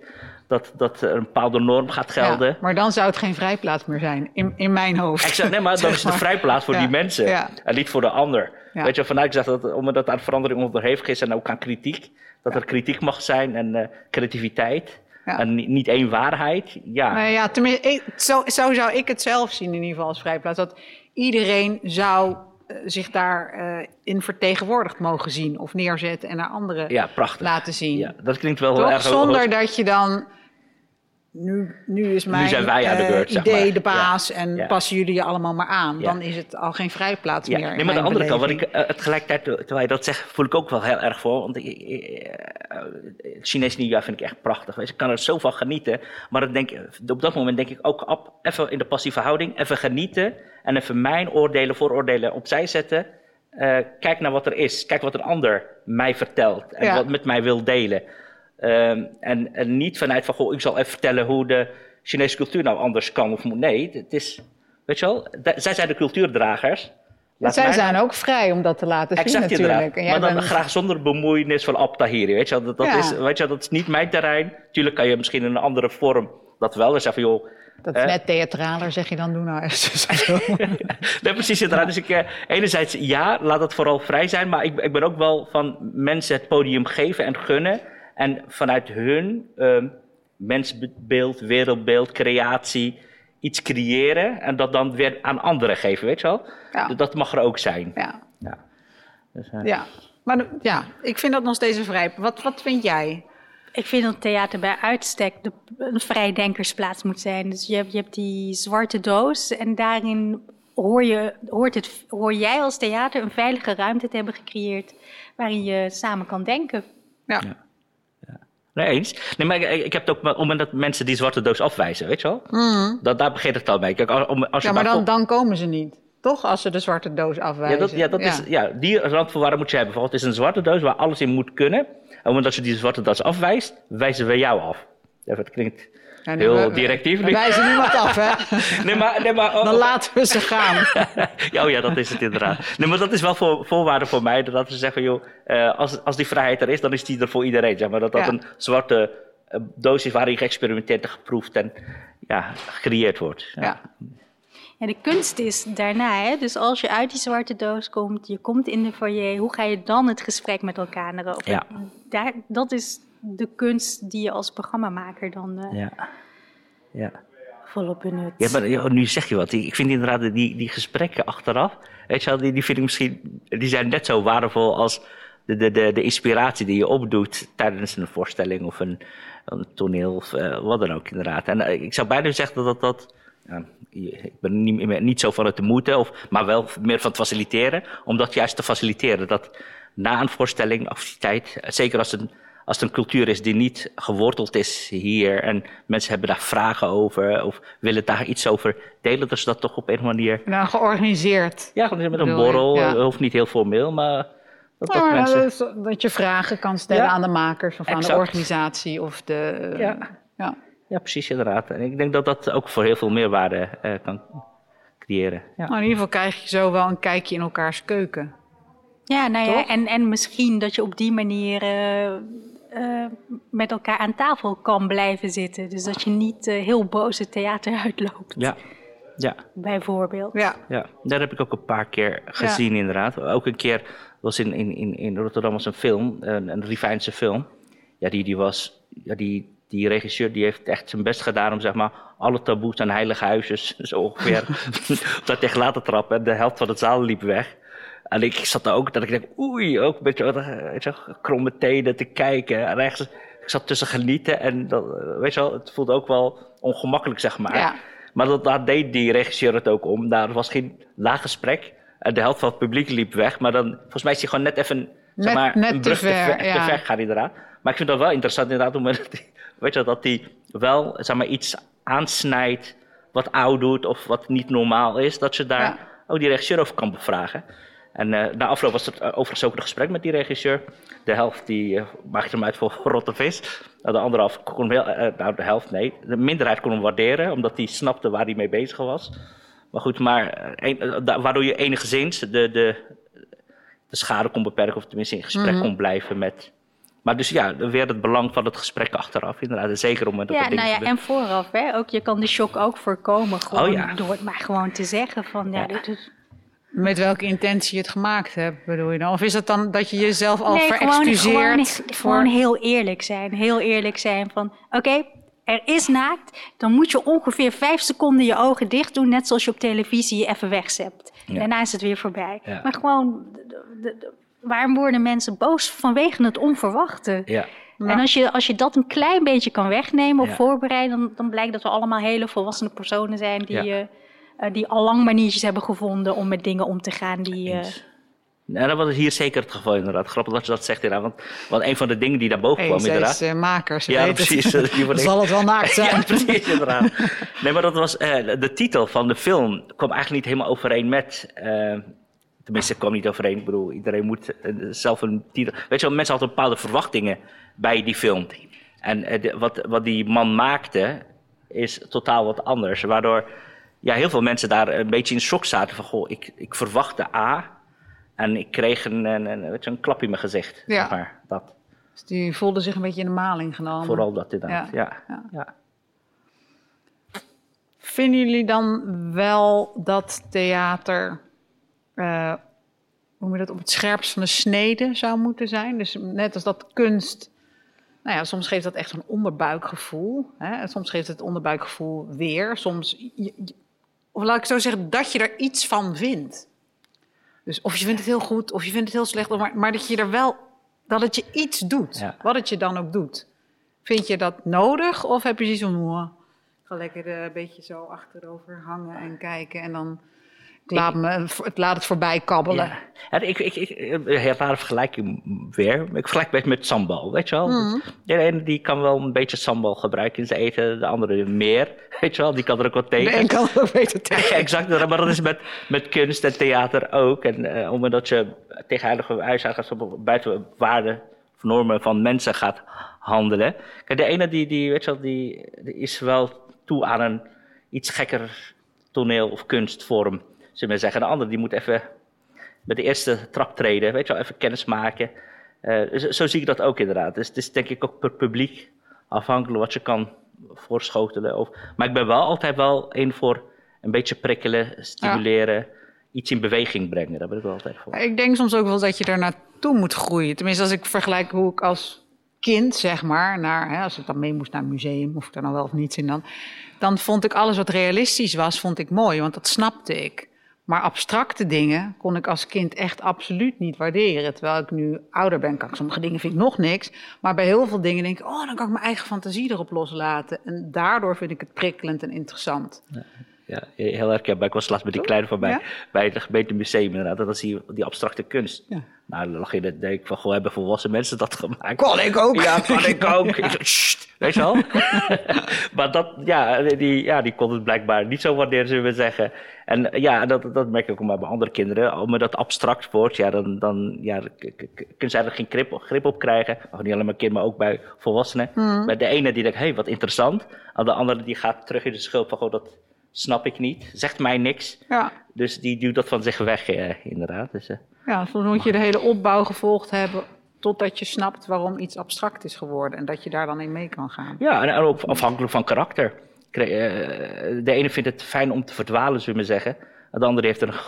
dat, dat er een bepaalde norm gaat gelden. Ja, maar dan zou het geen vrijplaats meer zijn, in, in mijn hoofd. Exact, nee, maar dan is het een vrijplaats voor ja. die mensen ja. en niet voor de ander. Ja. Weet je, vanuit ik zeg dat, omdat daar verandering onderhevig is en ook aan kritiek, dat ja. er kritiek mag zijn en uh, creativiteit... Ja. En niet één waarheid, ja. Maar ja, tenminste, ik, zo, zo zou ik het zelf zien in ieder geval als vrijplaats. Dat iedereen zou uh, zich daarin uh, vertegenwoordigd mogen zien of neerzetten en naar anderen ja, laten zien. Ja, dat klinkt wel heel erg... Zonder hoog. dat je dan... Nu, nu is mijn nu zijn wij aan de beurt, uh, idee zeg maar. de baas ja. en ja. passen jullie je allemaal maar aan. Ja. Dan is het al geen vrijplaats ja. meer. Nee, maar de andere beleving. kant, wat ik uh, tegelijkertijd, terwijl je dat zegt, voel ik ook wel heel erg voor. Want ik, uh, het Chinees nieuwjaar vind ik echt prachtig. Ik kan er zo van genieten. Maar ik denk, op dat moment denk ik ook, ab, even in de passieve houding, even genieten. En even mijn oordelen, vooroordelen opzij zetten. Uh, kijk naar wat er is. Kijk wat een ander mij vertelt en ja. wat met mij wil delen. Um, en, en niet vanuit van, goh, ik zal even vertellen hoe de Chinese cultuur nou anders kan of moet. Nee, het is, weet je wel, de, zij zijn de cultuurdragers. Laat zij mij... zijn ook vrij om dat te laten exact zien natuurlijk. En jij maar dan bent... graag zonder bemoeienis van Ab Taheri, weet je wel. Dat, dat, ja. is, weet je wel, dat is niet mijn terrein. Tuurlijk kan je misschien in een andere vorm dat wel eens zeggen, joh... Dat is eh? net theatraler, zeg je dan, doe nou eens zo. Nee, precies inderdaad. Dus ik, eh, enerzijds, ja, laat dat vooral vrij zijn. Maar ik, ik ben ook wel van mensen het podium geven en gunnen. En vanuit hun uh, mensbeeld, wereldbeeld, creatie, iets creëren en dat dan weer aan anderen geven, weet je wel? Ja. Dat mag er ook zijn. Ja, ja. Dus, uh... ja. maar de, ja, ik vind dat nog steeds een vrij... Wat, wat vind jij? Ik vind dat theater bij uitstek de, een vrijdenkersplaats moet zijn. Dus je hebt, je hebt die zwarte doos en daarin hoor, je, hoort het, hoor jij als theater een veilige ruimte te hebben gecreëerd waarin je samen kan denken. Ja. ja. Nee, eens. Nee, maar ik, ik heb het ook om dat mensen die zwarte doos afwijzen, weet je wel? Mm. Dat, daar begint het al mee. Kijk, als, als ja, je maar dan, komt... dan komen ze niet, toch? Als ze de zwarte doos afwijzen. Ja, dat, ja, dat ja. Is, ja die randvoorwaarden moet je hebben. Bijvoorbeeld, het is een zwarte doos waar alles in moet kunnen. En omdat je die zwarte doos afwijst, wijzen we jou af. Ja, dat klinkt nee, nee, heel we, directief. We wijzen niemand af, hè? Nee, maar, nee, maar, oh. Dan laten we ze gaan. Ja, oh ja, dat is het inderdaad. Nee, maar dat is wel voor, voorwaarde voor mij. Dat we zeggen, joh, uh, als, als die vrijheid er is, dan is die er voor iedereen. Zeg maar. Dat dat ja. een zwarte uh, doos is waarin geëxperimenteerd en geproefd en ja, gecreëerd wordt. Ja. Ja. Ja, de kunst is daarna, hè? Dus als je uit die zwarte doos komt, je komt in de foyer, hoe ga je dan het gesprek met elkaar erover? Ja. Daar, dat is de kunst die je als programmamaker dan uh, ja. Ja. volop benut. Ja, maar nu zeg je wat. Ik vind inderdaad die, die gesprekken achteraf, weet je wel, die, die vind ik misschien, die zijn net zo waardevol als de, de, de, de inspiratie die je opdoet tijdens een voorstelling of een, een toneel of uh, wat dan ook inderdaad. En uh, ik zou bijna zeggen dat dat... dat ja, ik ben niet, niet zo van het te moeten, of, maar wel meer van het faciliteren. Om dat juist te faciliteren. Dat na een voorstelling, activiteit, zeker als het, een, als het een cultuur is die niet geworteld is hier. En mensen hebben daar vragen over of willen daar iets over delen. Dus dat toch op een manier... Nou, georganiseerd. Ja, met een borrel. Ja. Hoeft niet heel formeel, maar... Dat, ja, dat, mensen... dat, is, dat je vragen kan stellen ja. aan de makers of exact. Aan de organisatie of de... Ja. Ja. Ja, precies, inderdaad. En ik denk dat dat ook voor heel veel meerwaarde uh, kan creëren. Ja. Nou, in ieder geval krijg je zo wel een kijkje in elkaars keuken. Ja, nou ja, en, en misschien dat je op die manier uh, uh, met elkaar aan tafel kan blijven zitten. Dus dat je niet uh, heel boos het theater uitloopt. Ja, ja. Bijvoorbeeld. Ja. Ja, daar heb ik ook een paar keer gezien, ja. inderdaad. Ook een keer was in, in, in, in Rotterdam was een film, een, een Rifijnse film. Ja, die, die was... Ja, die, Die regisseur die heeft echt zijn best gedaan om zeg maar, alle taboes en heilige huisjes zo ongeveer op dat tegen laten trappen. En de helft van de zaal liep weg. En ik zat daar ook, dat ik denk, oei, ook een beetje kromme tenen te kijken. En ergens, ik zat tussen genieten en dat, weet je wel, het voelde ook wel ongemakkelijk, zeg maar. Ja. Maar dat, daar deed die regisseur het ook om. Daar was geen laag gesprek. En de helft van het publiek liep weg. Maar dan, volgens mij is hij gewoon net even zeg maar, net, net te ver, te ja. ver gaan inderdaad. Maar ik vind dat wel interessant inderdaad, om weet je, dat hij wel zeg maar, iets aansnijdt wat oud doet of wat niet normaal is. Dat je daar ja. ook die regisseur over kan bevragen. En uh, na afloop was het uh, overigens ook een gesprek met die regisseur. De helft die, uh, maakte hem uit voor rotte vis. Uh, de andere helft kon hem heel, uh, nou de helft nee. De minderheid kon hem waarderen, omdat hij snapte waar hij mee bezig was. Maar goed, maar, een, uh, da- waardoor je enigszins de, de, de schade kon beperken, of tenminste in gesprek mm-hmm. kon blijven met... Maar dus ja, weer het belang van het gesprek achteraf, inderdaad. Zeker om het ja, nou ja, te en vooraf, hè? Ook, je kan de shock ook voorkomen. Gewoon, oh ja. Door het maar gewoon te zeggen van... Ja, ja. Dit is... Met welke intentie je het gemaakt hebt, bedoel je dan? Of is dat dan dat je jezelf al nee, verexcuseert? Gewoon, gewoon, voor... gewoon heel eerlijk zijn. Heel eerlijk zijn van, oké, okay, er is naakt. Dan moet je ongeveer vijf seconden je ogen dicht doen. Net zoals je op televisie je even wegzept. Ja. Daarna is het weer voorbij. Ja. Maar gewoon... De, de, de, waarom worden mensen boos vanwege het onverwachte? Ja. Ja. En als je, als je dat een klein beetje kan wegnemen of ja. voorbereiden... Dan, dan blijkt dat we allemaal hele volwassene personen zijn... die, ja. uh, die al lang maniertjes hebben gevonden om met dingen om te gaan die... Uh... Nou, dat was hier zeker het geval inderdaad. Grappig dat je dat zegt inderdaad. Want, want een van de dingen die naar boven hey, kwam inderdaad... Hey, uh, makers. Ja, precies. Het. Zal het wel naakt zijn. Ja, precies inderdaad. Nee, maar dat was... Uh, de titel van de film kwam eigenlijk niet helemaal overeen met... Uh, Tenminste, ik kwam niet overeen. Ik bedoel, iedereen moet zelf een titel... Weet je wel, mensen hadden bepaalde verwachtingen bij die film. En de, wat, wat die man maakte, is totaal wat anders. Waardoor ja, heel veel mensen daar een beetje in shock zaten. Van, goh, ik, ik verwachtte A en ik kreeg een, een, een, weet je, een klap in mijn gezicht. Ja. Maar dat. Dus die voelde zich een beetje in de maling genomen. Vooral dat inderdaad, ja. ja. ja. ja. Vinden jullie dan wel dat theater... Uh, hoe moet dat op het scherpst van de snede zou moeten zijn. Dus net als dat kunst... Nou ja, soms geeft dat echt een onderbuikgevoel. Hè? Soms geeft het onderbuikgevoel weer. Soms... Je, je, of laat ik zo zeggen, dat je er iets van vindt. Dus of je vindt het heel goed, of je vindt het heel slecht... Maar, maar dat je er wel... Dat het je iets doet. Ja. Wat het je dan ook doet. Vind je dat nodig? Of heb je zoiets van... Oh, ik ga lekker een beetje zo achterover hangen en kijken en dan... Ik laat, me, ik laat het voorbij kabbelen. Ja. Ik, ik, ik, een heel rare vergelijking weer. Ik vergelijk het met sambal, weet je wel. Mm. De ene die kan wel een beetje sambal gebruiken in zijn eten. De andere meer, weet je wel. Die kan er ook wat tegen. De ene kan er ook beter tegen. Ja, exact, maar dat is met, met kunst en theater ook. En uh, omdat je tegen heilige huis gaat buiten waarden, normen van mensen gaat handelen. Kijk, de ene die, die, weet je wel, die, die is wel toe aan een iets gekker toneel of kunstvorm, zullen we zeggen. De andere die moet even met de eerste trap treden, weet je wel, even kennis maken. Uh, zo, zo zie ik dat ook inderdaad. Dus het is denk ik ook per publiek afhankelijk wat je kan voorschotelen. Of, maar ik ben wel altijd wel één voor een beetje prikkelen, stimuleren, ja. Iets in beweging brengen. Daar ben ik wel altijd voor. Ik denk soms ook wel dat je daar naartoe moet groeien. Tenminste, als ik vergelijk hoe ik als kind, zeg maar, naar, hè, als ik dan mee moest naar een museum, of ik daar nou wel of niets in dan, dan vond ik alles wat realistisch was, vond ik mooi, want dat snapte ik. Maar abstracte dingen kon ik als kind echt absoluut niet waarderen. Terwijl ik nu ouder ben, kan ik sommige dingen vind ik nog niks. Maar bij heel veel dingen denk ik, oh, dan kan ik mijn eigen fantasie erop loslaten. En daardoor vind ik het prikkelend en interessant. Ja, ja heel herkenbaar. Ik was laatst met die kleine van mij, ja? bij het gemeentemuseum inderdaad. Dat zie je die abstracte kunst. Ja. Nou, dan lag je en denk ik van, goh, hebben volwassen mensen dat gemaakt? Kon ik ook. Ja, kon ik ook. Ja. Sst, weet je wel? Maar dat, ja, die, ja, die kon het blijkbaar niet zo waarderen, zullen we zeggen. En ja, dat, dat merk ik ook maar bij andere kinderen. Maar dat abstract woord, ja, dan, dan ja, kunnen ze eigenlijk geen grip, grip op krijgen. Of niet alleen maar kinderen, maar ook bij volwassenen. Mm. Bij de ene die denkt, hé, hey, wat interessant. Aan de andere die gaat terug in de schuld van, goh, dat snap ik niet. Zegt mij niks. Ja. Dus die duwt dat van zich weg, eh, inderdaad. Dus, eh, ja, soms moet je de hele opbouw gevolgd hebben totdat je snapt waarom iets abstract is geworden en dat je daar dan in mee kan gaan. Ja, en ook afhankelijk van karakter. De ene vindt het fijn om te verdwalen, zullen we zeggen. De andere heeft er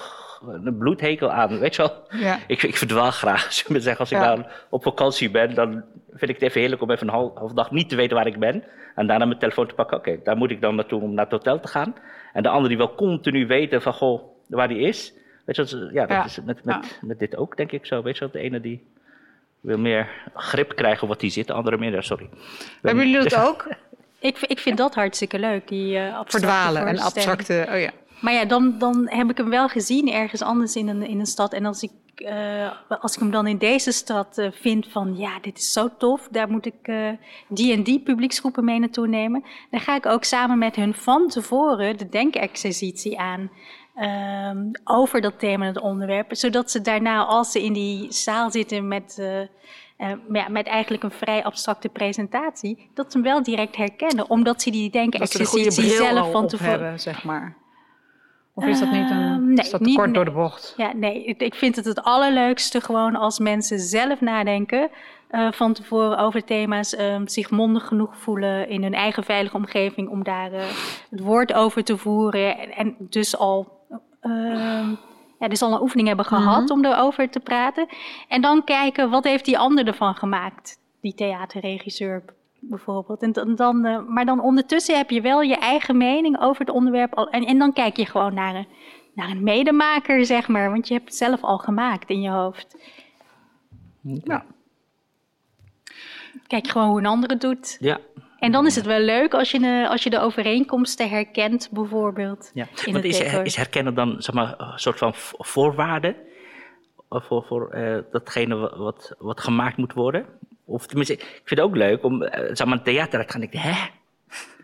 een, een bloedhekel aan, weet je wel. Ja. Ik, ik verdwaal graag, zullen we zeggen. Als ik ja. nou op vakantie ben, dan vind ik het even heerlijk om even een half, half dag niet te weten waar ik ben. En daarna mijn telefoon te pakken. Oké, okay, daar moet ik dan naartoe om naar het hotel te gaan. En de andere die wil continu weten van, goh, waar die is. Weet je wat, ja, dat ja. is met, met, ja. met dit ook, denk ik zo. Weet je wat, de ene die wil meer grip krijgen op wat die zit, de andere minder, sorry. Hebben jullie dat ook? Ik, ik vind dat hartstikke leuk, die uh, verdwalen en abstracte, oh ja. Maar ja, dan, dan heb ik hem wel gezien ergens anders in een, in een stad. En als ik, uh, als ik hem dan in deze stad uh, vind van, ja, dit is zo tof. Daar moet ik uh, die en die publieksgroepen mee naartoe nemen. Dan ga ik ook samen met hun van tevoren de denkexercitie aan. Um, over dat thema en het onderwerp. Zodat ze daarna, als ze in die zaal zitten met, uh, uh, ja, met eigenlijk een vrij abstracte presentatie, dat ze hem wel direct herkennen. Omdat ze die denkexercitie zelf van tevoren, zeg maar. Of is dat niet een, uh, nee, is dat te kort nee. door de bocht? Ja, nee, ik, ik vind het het allerleukste gewoon als mensen zelf nadenken uh, van tevoren over thema's, uh, zich mondig genoeg voelen in hun eigen veilige omgeving om daar uh, het woord over te voeren en, en dus al... Uh, Ja, dus al een oefening hebben gehad mm-hmm. om erover te praten. En dan kijken, wat heeft die ander ervan gemaakt? Die theaterregisseur bijvoorbeeld. En dan, dan, uh, maar dan ondertussen heb je wel je eigen mening over het onderwerp. Al, en, en dan kijk je gewoon naar een, naar een medemaker, zeg maar. Want je hebt het zelf al gemaakt in je hoofd. Ja. Kijk gewoon hoe een ander het doet. Ja. En dan is het wel leuk als je, de, als je de overeenkomsten herkent, bijvoorbeeld. Ja, in want is, is herkennen dan zeg maar, een soort van voorwaarde voor, voor uh, datgene wat, wat gemaakt moet worden? Of tenminste, ik vind het ook leuk om uh, zeg maar, een theater uit te gaan denken, hè?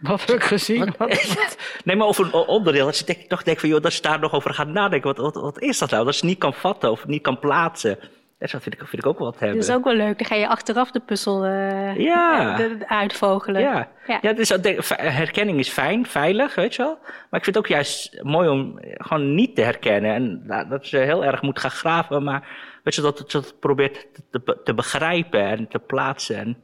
Wat heb ik gezien? Wat? Nee, maar over een onderdeel. Dat je toch denkt van, joh, dat je daar nog over gaat nadenken. Wat, wat, wat is dat nou? Dat je niet kan vatten of niet kan plaatsen. Ja, dat vind ik, vind ik ook wel wat hebben. Dat is ook wel leuk. Dan ga je achteraf de puzzel uh, ja. uitvogelen. Ja, ja. ja dus, herkenning is fijn, veilig, weet je wel. Maar ik vind het ook juist mooi om gewoon niet te herkennen. En nou, dat je heel erg moet gaan graven. Maar weet je, dat je dat probeert te, te begrijpen en te plaatsen. En,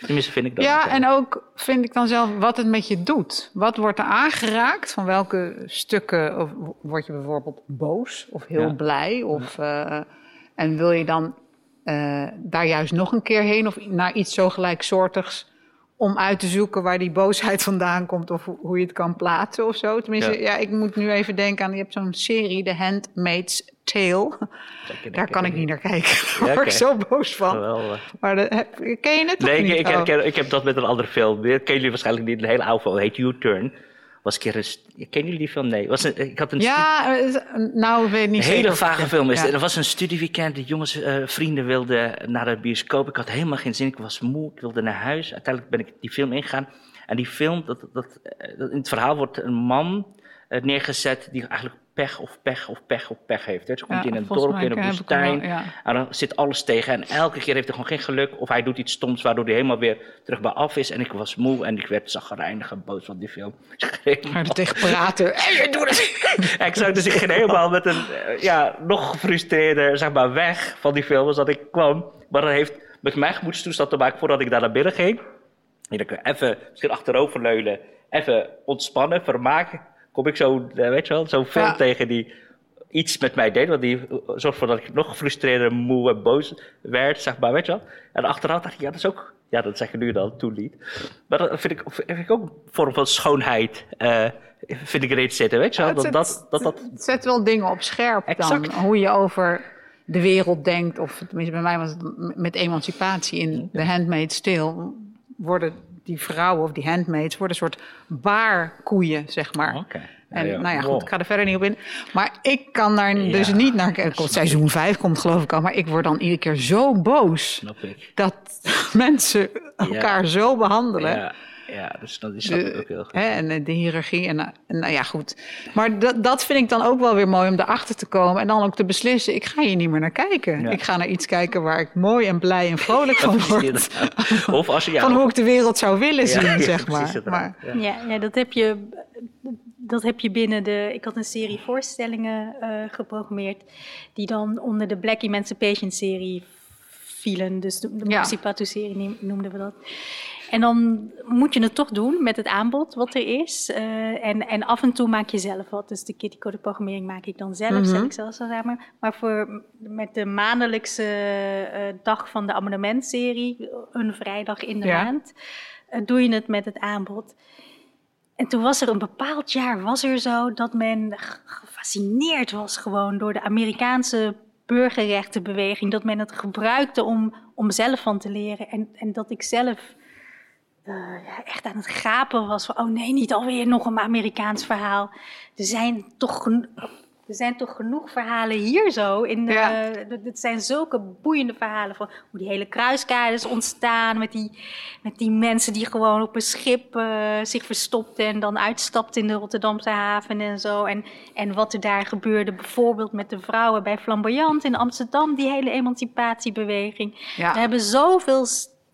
tenminste vind ik dat. Ja, en ook vind ik dan zelf wat het met je doet. Wat wordt er aangeraakt? Van welke stukken of, word je bijvoorbeeld boos of heel ja. blij of... Uh, En wil je dan uh, daar juist nog een keer heen of naar iets zo gelijksoortigs om uit te zoeken waar die boosheid vandaan komt of ho- hoe je het kan plaatsen of zo? Tenminste, ja. ja, ik moet nu even denken aan, je hebt zo'n serie, The Handmaid's Tale. Daar kijken. Kan ik niet naar kijken, daar word ja, okay. ik zo boos van. Geweldig. Maar de, heb, ken je het nee, of niet? Ik, ik, ik heb dat met een andere film, dat ken jullie waarschijnlijk niet, een hele oude film, heet U-Turn. Was een keer een, ken jullie die film? Nee. Was een, ik had een ja, stu- nou weet ik niet. Een hele vage film is. Ja. Er was een studieweekend. De jongens, uh, vrienden wilden naar de bioscoop. Ik had helemaal geen zin. Ik was moe. Ik wilde naar huis. Uiteindelijk ben ik die film ingegaan. En die film, dat, dat, dat, in het verhaal wordt een man uh, neergezet die eigenlijk pech of pech of pech of pech heeft. Hè. Ze komt ja, in een dorp, in een woestijn. Wel, ja. En dan zit alles tegen. En elke keer heeft hij gewoon geen geluk. Of hij doet iets stoms waardoor hij helemaal weer terug bij af is. En ik was moe en ik werd chagrijnig en boos van die film. Ga er tegen praten. Hey, doe het. En ik zag, dus ik ging helemaal met een ja, nog gefrustreerder zeg maar, weg van die film als dat ik kwam. Maar dat heeft met mijn gemoedstoestand te maken voordat ik daar naar binnen ging. En dan kun je even misschien achterover leunen. Even ontspannen, vermaken. Kom ik zo, weet je wel, zo'n film ja. tegen die iets met mij deed. Want die zorgde ervoor dat ik nog gefrustreerder, moe en boos werd, zeg maar, weet je wel. En achteraf dacht ik, ja, dat is ook... Ja, dat zeg ik nu dan, toen niet. Maar dat vind ik, vind ik ook een vorm van schoonheid, uh, vind ik erin zitten, weet je wel. Ja, het, dat, zet, dat, dat, het zet wel dingen op scherp exact. Dan, hoe je over de wereld denkt. Of tenminste, bij mij was het met emancipatie in The Handmaid's Tale worden... Die vrouwen of die handmaids worden een soort baarkoeien, zeg maar. Okay. En ja, nou ja, wow. goed, ik ga er verder niet op in. Maar ik kan daar ja. dus niet naar... Ik kom, seizoen vijf komt geloof ik al, maar ik word dan iedere keer zo boos... Snap ik. Dat mensen elkaar ja. zo behandelen. Ja. Ja, dus dat is dat ook heel goed. Hè, en de hiërarchie, en, en nou ja, goed. Maar dat, dat vind ik dan ook wel weer mooi om erachter te komen. En dan ook te beslissen, ik ga hier niet meer naar kijken. Ja. Ik ga naar iets kijken waar ik mooi en blij en vrolijk van word. Of als je, ja, van hoe ik de wereld zou willen zien, ja, zeg maar. maar. Ja. Ja, ja, dat heb je... Dat heb je binnen de... Ik had een serie voorstellingen uh, geprogrammeerd... die dan onder de Black Emancipation-serie vielen. Dus de, de ja. Emancipatu-serie noemden we dat. En dan moet je het toch doen met het aanbod wat er is. Uh, en, en af en toe maak je zelf wat. Dus de kitty code programmering maak ik dan zelf. Mm-hmm. Zet ik zelf samen. Maar voor, met de maandelijkse uh, dag van de abonnementserie... een vrijdag in de ja. maand... Uh, doe je het met het aanbod. En toen was er een bepaald jaar was er zo... dat men gefascineerd was gewoon door de Amerikaanse... burgerrechtenbeweging, dat men het gebruikte om, om zelf van te leren. En, en dat ik zelf uh, ja, echt aan het gapen was van, oh nee, niet alweer nog een Amerikaans verhaal. Er zijn toch, geno- er zijn toch genoeg verhalen hier zo. In, ja. uh, het zijn zulke boeiende verhalen van hoe die hele kruiskades ontstaan, met die, met die mensen die gewoon op een schip uh, zich verstopten en dan uitstapten in de Rotterdamse haven en zo. En, en wat er daar gebeurde, bijvoorbeeld met de vrouwen bij Flamboyant in Amsterdam, die hele emancipatiebeweging. Ja. We hebben zoveel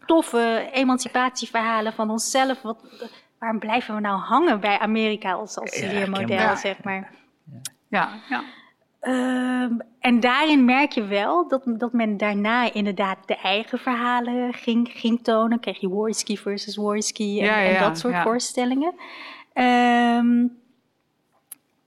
toffe emancipatieverhalen van onszelf. Wat, waarom blijven we nou hangen bij Amerika als, als leermodel, ja, zeg maar? Ja. Ja, ja. Uh, en daarin merk je wel dat, dat men daarna inderdaad de eigen verhalen ging, ging tonen. Dan kreeg je Warski versus Warski en, ja, ja, en dat soort ja. voorstellingen. Uh,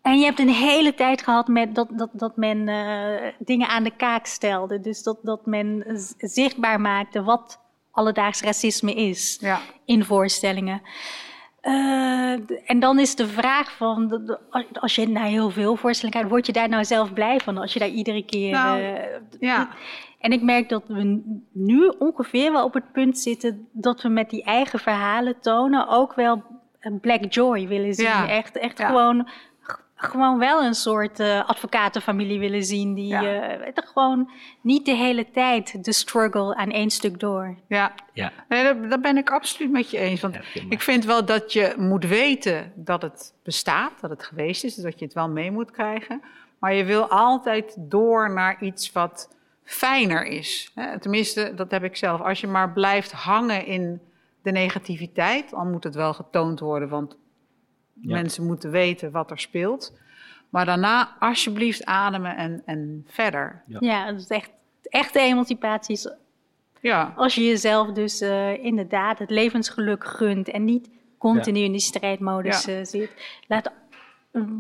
en je hebt een hele tijd gehad met dat, dat, dat men uh, dingen aan de kaak stelde. Dus dat, dat men z- zichtbaar maakte wat alledaags racisme is ja. in voorstellingen. Uh, en dan is de vraag van, de, de, als je naar nou heel veel voorstellingen kijkt, word je daar nou zelf blij van? Als je daar iedere keer... Nou, uh, ja. En ik merk dat we nu ongeveer wel op het punt zitten dat we met die eigen verhalen tonen ook wel Black Joy willen zien. Ja. Echt, echt ja. gewoon, g- gewoon wel een soort uh, advocatenfamilie willen zien. Die ja. uh, gewoon niet de hele tijd de struggle aan één stuk door. Ja. Ja. Nee, dat, dat ben ik absoluut met je eens. Want ja, ik vind wel dat je moet weten dat het bestaat, dat het geweest is, dus dat je het wel mee moet krijgen. Maar je wil altijd door naar iets wat fijner is. Tenminste, dat heb ik zelf. Als je maar blijft hangen in de negativiteit, dan moet het wel getoond worden, want ja. mensen moeten weten wat er speelt. Maar daarna alsjeblieft ademen en, en verder. Ja, ja, dat is echt, echt de emancipatie is... Ja. Als je jezelf dus uh, inderdaad het levensgeluk gunt... en niet continu ja. in die strijdmodus ja. uh, zit. Laat,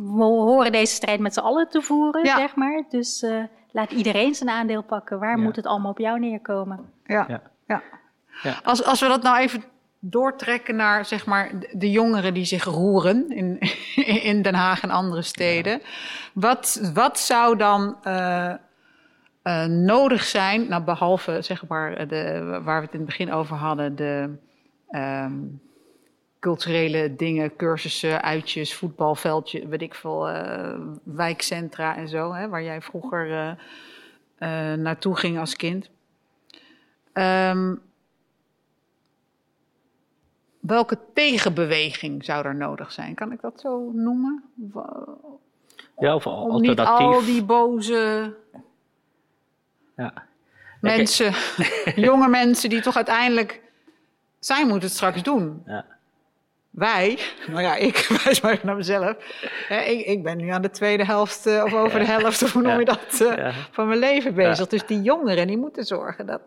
we horen deze strijd met z'n allen te voeren, ja. zeg maar. Dus uh, laat iedereen zijn aandeel pakken. Waar ja. moet het allemaal op jou neerkomen? Ja. Ja. Ja. Ja. Als, als we dat nou even doortrekken naar zeg maar, de jongeren die zich roeren... in, in Den Haag en andere steden. Ja. Wat, wat zou dan... Uh, Uh, nodig zijn, nou, behalve zeg maar, de, waar we het in het begin over hadden... de um, culturele dingen, cursussen, uitjes, voetbalveldje... weet ik veel, uh, wijkcentra en zo... Hè, waar jij vroeger uh, uh, naartoe ging als kind. Um, welke tegenbeweging zou er nodig zijn? Kan ik dat zo noemen? Ja, of om niet al die boze ja. mensen, okay. jonge mensen die toch uiteindelijk... Zij moeten het straks doen. Ja. Wij, nou ja, ik wijs maar naar mezelf. Hè, ik, ik ben nu aan de tweede helft uh, of over ja. de helft, of hoe noem je dat, uh, ja. van mijn leven bezig. Ja. Dus die jongeren die moeten zorgen dat...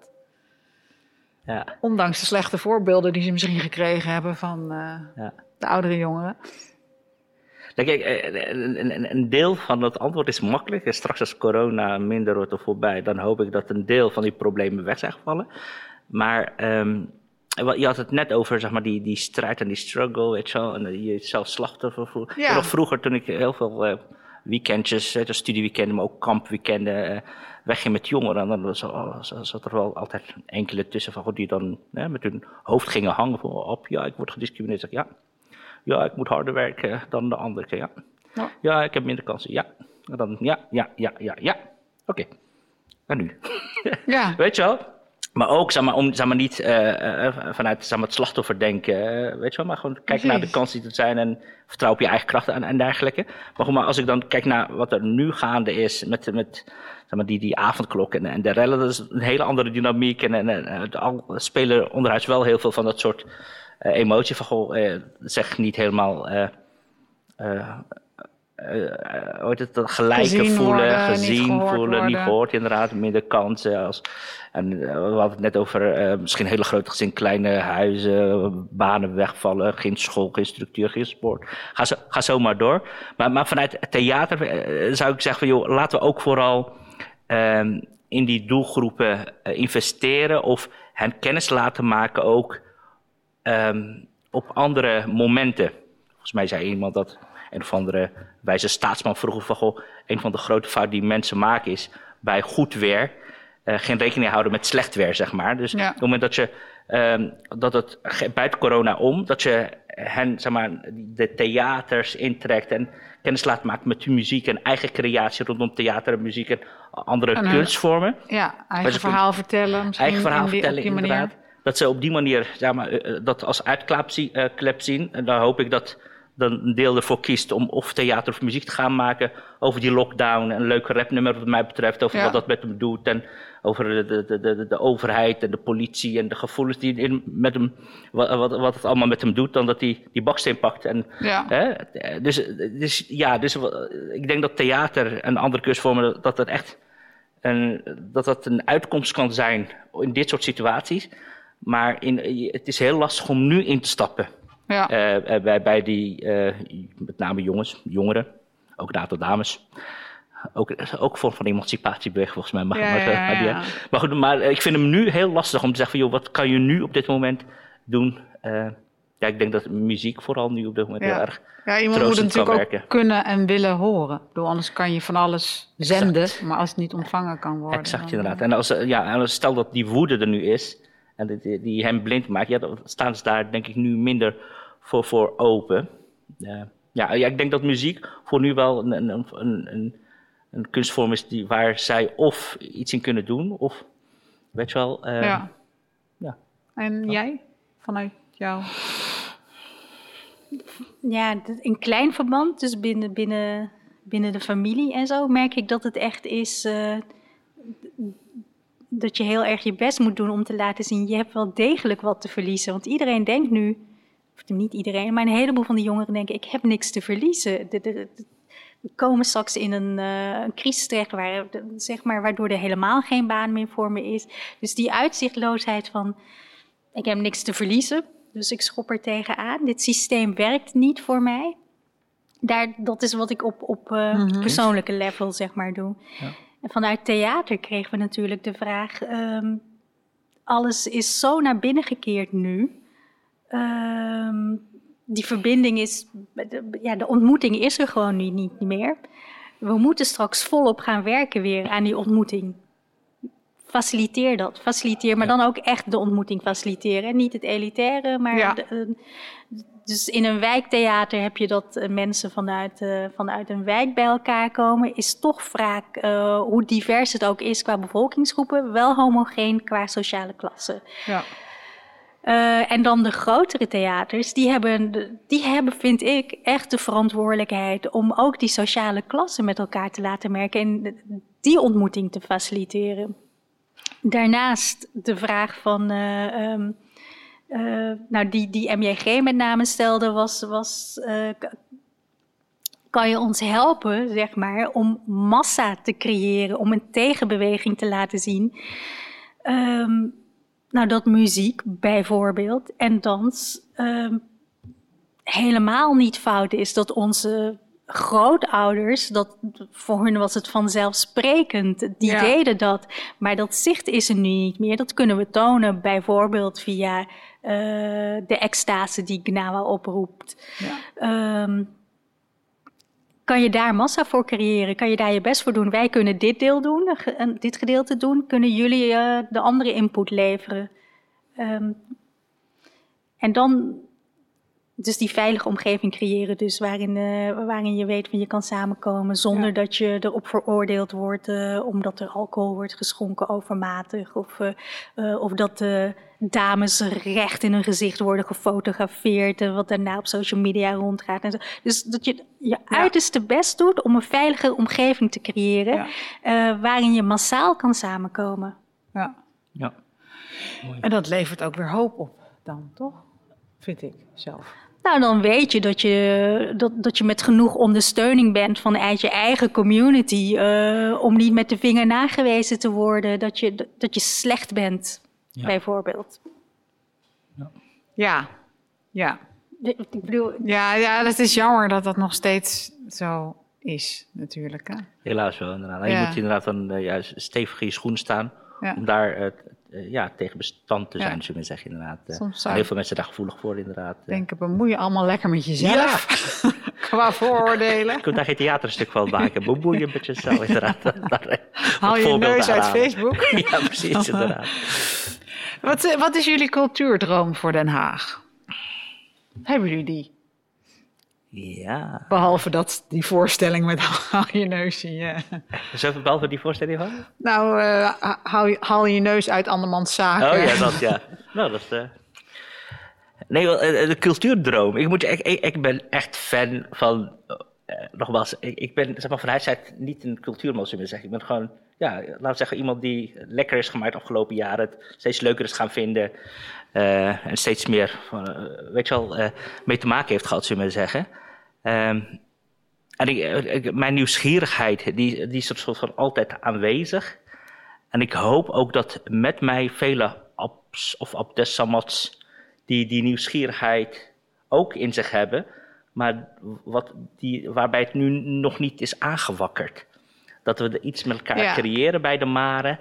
Ja. Ondanks de slechte voorbeelden die ze misschien gekregen hebben van uh, ja. de oudere jongeren... Kijk, een deel van dat antwoord is makkelijk. En straks als corona minder wordt of voorbij... dan hoop ik dat een deel van die problemen weg zijn gevallen. Maar um, je had het net over zeg maar, die, die strijd en die struggle. Weet je wel, en je zelf slachtoffer voelt. Ja. Nog vroeger toen ik heel veel uh, weekendjes, uh, studieweekenden... maar ook kampweekenden uh, wegging met jongeren... dan was, oh, zat er wel altijd enkele tussen van, die dan uh, met hun hoofd gingen hangen. Van, op, ja, ik word gediscrimineerd. Zeg, ja. Ja, ik moet harder werken dan de andere. Ja, ja. ja ik heb minder kansen. Ja, en dan ja, ja, ja, ja, ja. Oké, okay. En nu? Ja. Weet je wel? Maar ook, zeg maar, om, zeg maar niet uh, uh, vanuit zeg maar, het slachtoffer denken. Uh, weet je wel? Maar gewoon kijken naar de kansen die er zijn en vertrouw op je eigen krachten en, en dergelijke. Maar goed, maar als ik dan kijk naar wat er nu gaande is met, met zeg maar, die, die avondklok en, en de rellen. Dat is een hele andere dynamiek. En, en, en al spelen onderhuis wel heel veel van dat soort... Uh, emotie van, goh, uh, zeg niet helemaal uh, uh, uh, uh, dat gelijke gezien voelen, worden, gezien niet voelen, worden. Niet gehoord inderdaad, minder kansen. Als, en uh, we hadden het net over uh, misschien hele grote gezin, kleine huizen, banen wegvallen, geen school, geen structuur, geen sport. Ga zo, ga zo maar door. Maar, maar vanuit het theater uh, zou ik zeggen, van, joh, laten we ook vooral uh, in die doelgroepen uh, investeren of hen kennis laten maken ook. Um, op andere momenten. Volgens mij zei iemand dat een of andere wijze staatsman vroeg van, goh, een van de grote fouten die mensen maken is bij goed weer uh, geen rekening houden met slecht weer, zeg maar. Dus ja. Op het moment dat je um, dat het buiten corona om, dat je hen, zeg maar, de theaters intrekt en kennis laat maken met de muziek en eigen creatie rondom theater en muziek en andere en, uh, kunstvormen. Ja, eigen dus, verhaal vertellen. Eigen verhaal die, vertellen, inderdaad. Dat ze op die manier ja, maar, dat als uitklep zie, uh, klep zien. En dan hoop ik dat dan een deel ervoor kiest om of theater of muziek te gaan maken over die lockdown. Een leuk rapnummer wat mij betreft over ja. wat dat met hem doet. En over de, de, de, de overheid en de politie en de gevoelens die in, met hem, wat, wat, wat het allemaal met hem doet. Dan dat hij die baksteen pakt. En, ja. Hè, dus, dus ja, dus ik denk dat theater en andere kunstvormen dat dat echt een, dat dat een uitkomst kan zijn in dit soort situaties. Maar in, het is heel lastig om nu in te stappen. Ja. Uh, bij, bij die, uh, met name jongens, jongeren, ook een aantal dames. Ook, ook vorm van emancipatiebeweeg volgens mij. Maar, ja, maar, ja, maar, ja. Ja. maar goed, maar ik vind hem nu heel lastig om te zeggen van, joh, wat kan je nu op dit moment doen? Uh, ja, ik denk dat muziek vooral nu op dit moment ja. heel erg troostend kan werken. Ja, iemand moet het natuurlijk ook kunnen en willen horen. Bedoel, anders kan je van alles zenden, exact. Maar als het niet ontvangen kan worden. Exact, dan, inderdaad. En als, ja, en stel dat die woede er nu is... en die, die hem blind maakt, ja, dan staan ze daar denk ik nu minder voor, voor open. Uh, ja, ja, ik denk dat muziek voor nu wel een, een, een, een kunstvorm is die, waar zij of iets in kunnen doen, of weet je wel. Uh, ja. ja. En ja. jij? Vanuit jou? Ja, in klein verband, dus binnen, binnen, binnen de familie en zo, merk ik dat het echt is... Uh, dat je heel erg je best moet doen om te laten zien... je hebt wel degelijk wat te verliezen. Want iedereen denkt nu... of niet iedereen, maar een heleboel van de jongeren denken... ik heb niks te verliezen. We komen straks in een, uh, een crisis terecht... Waar, de, zeg maar, waardoor er helemaal geen baan meer voor me is. Dus die uitzichtloosheid van... ik heb niks te verliezen, dus ik schop er tegenaan. Dit systeem werkt niet voor mij. Daar, dat is wat ik op, op uh, mm-hmm. persoonlijke level zeg maar, doe. Ja. En vanuit theater kregen we natuurlijk de vraag... Um, alles is zo naar binnen gekeerd nu. Um, die verbinding is... De, ja, de ontmoeting is er gewoon niet, niet meer. We moeten straks volop gaan werken weer aan die ontmoeting. Faciliteer dat. Faciliteer, maar ja. dan ook echt de ontmoeting faciliteren. Niet het elitaire, maar... Ja. De, dus in een wijktheater heb je dat mensen vanuit, uh, vanuit een wijk bij elkaar komen. Is toch vaak, uh, hoe divers het ook is qua bevolkingsgroepen, wel homogeen qua sociale klasse. Ja. Uh, en dan de grotere theaters, die hebben, die hebben, vind ik, echt de verantwoordelijkheid om ook die sociale klassen met elkaar te laten merken en die ontmoeting te faciliteren. Daarnaast de vraag van, uh, um, uh, nou die, die M J G met name stelde, was, was uh, kan je ons helpen, zeg maar, om massa te creëren, om een tegenbeweging te laten zien. Um, Nou, dat muziek bijvoorbeeld en dans uh, helemaal niet fout is. Dat onze grootouders, dat, voor hun was het vanzelfsprekend, die ja. deden dat. Maar dat zicht is er nu niet meer. Dat kunnen we tonen bijvoorbeeld via uh, de extase die Gnawa oproept. Ja. Um, Kan je daar massa voor creëren? Kan je daar je best voor doen? Wij kunnen dit deel doen, dit gedeelte doen. Kunnen jullie uh, de andere input leveren? Um, en dan dus die veilige omgeving creëren. Dus waarin, uh, waarin je weet van je kan samenkomen. Zonder ja. dat je erop veroordeeld wordt. Uh, omdat er alcohol wordt geschonken overmatig. Of, uh, uh, of dat uh, dames recht in hun gezicht worden gefotografeerd. Uh, wat daarna op social media rondgaat. En zo. Dus dat je je ja. uiterste best doet om een veilige omgeving te creëren. Ja. Uh, waarin je massaal kan samenkomen. Ja. ja. En dat levert ook weer hoop op dan, toch? Vind ik zelf. Nou, dan weet je dat je, dat, dat je met genoeg ondersteuning bent vanuit je eigen community. Uh, om niet met de vinger nagewezen te worden. Dat je, dat je slecht bent, ja. bijvoorbeeld. Ja. ja, ja. Ik bedoel... Ja, ja, dat is jammer dat dat nog steeds zo is, natuurlijk. Hè? Helaas wel, inderdaad. En je ja. moet inderdaad dan ja, stevig in je schoen staan ja. om daar... Uh, Ja, tegen bestand te zijn, ja. zullen we zeggen, inderdaad. Soms heel veel mensen daar gevoelig voor, inderdaad. Denken, bemoei je allemaal lekker met jezelf. Ja. Qua vooroordelen. Je kunt daar geen theaterstuk van maken. Bemoei je met jezelf, inderdaad. Haal je neus uit Facebook. Ja, precies, inderdaad. Wat, wat is jullie cultuurdroom voor Den Haag? Hebben jullie die? Ja. Behalve dat die voorstelling met haal je neus in je... Zelfs behalve die voorstelling van? Nou, uh, haal, haal je neus uit andermans zaken. Oh ja, dat ja. nou, dat is... Uh... Nee, de cultuurdroom. Ik, moet, ik, ik ben echt fan van... Uh, nogmaals, ik, ik ben zeg maar, van huisheid niet een cultuurmuseum, zeg. Ik ben gewoon, ja, laten we zeggen, iemand die lekker is gemaakt de afgelopen jaren. Het steeds leuker is gaan vinden. Uh, en steeds meer van, uh, weet je wel, uh, mee te maken heeft gehad, zullen we zeggen. Um, en ik, ik, mijn nieuwsgierigheid die, die is er soort van altijd aanwezig. En ik hoop ook dat met mij vele abs of abdessamads die die nieuwsgierigheid ook in zich hebben, maar wat die, waarbij het nu nog niet is aangewakkerd. Dat we er iets met elkaar ja. creëren bij de Mare.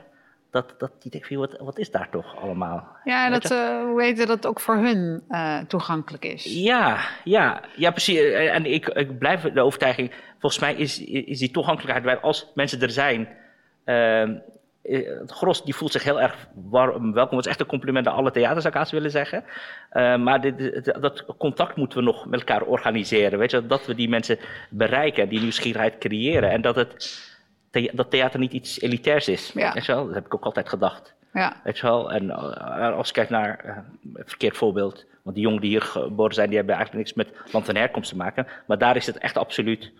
Dat, dat die denken, wat, wat is daar toch allemaal? Ja, dat, uh, hoe heet dat, dat ook voor hun uh, toegankelijk is. Ja, ja, ja, precies. En ik, ik blijf de overtuiging, volgens mij is, is die toegankelijkheid, als mensen er zijn, uh, het gros die voelt zich heel erg warm welkom. Dat is echt een compliment aan alle theaters, zou ik haast willen zeggen. Uh, maar dit, dat contact moeten we nog met elkaar organiseren. Weet je, dat we die mensen bereiken, die nieuwsgierigheid creëren en dat het... dat theater niet iets elitairs is. Ja. Weet je wel? Dat heb ik ook altijd gedacht. Ja. Weet je wel? En als ik kijk naar uh, verkeerd voorbeeld, want die jongeren die hier geboren zijn, die hebben eigenlijk niks met land en herkomst te maken. Maar daar is het echt absoluut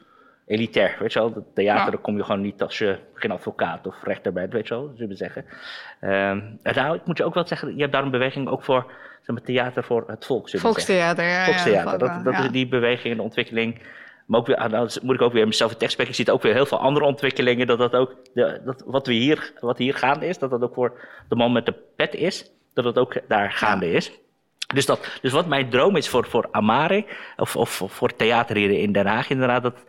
elitair. Weet je wel? Dat theater, ja. daar kom je gewoon niet als je geen advocaat of rechter bent, weet je wel? Zullen we zeggen. Um, en nou, ik moet je ook wel zeggen, je hebt daar een beweging ook voor, zeg maar, theater voor het volk. Volkstheater, ja, Volkstheater. Ja, dat, dat, dat ja. is die beweging en de ontwikkeling. Maar ook weer, nou, moet ik ook weer mezelf in tekst spreken. Ik zie ook weer heel veel andere ontwikkelingen. Dat dat ook, dat wat, we hier, wat hier gaande is, dat dat ook voor de man met de pet is. Dat dat ook daar gaande ja. is. Dus, dat, dus wat mijn droom is voor, voor Amare, of, of, of voor theater hier in Den Haag inderdaad. Dat,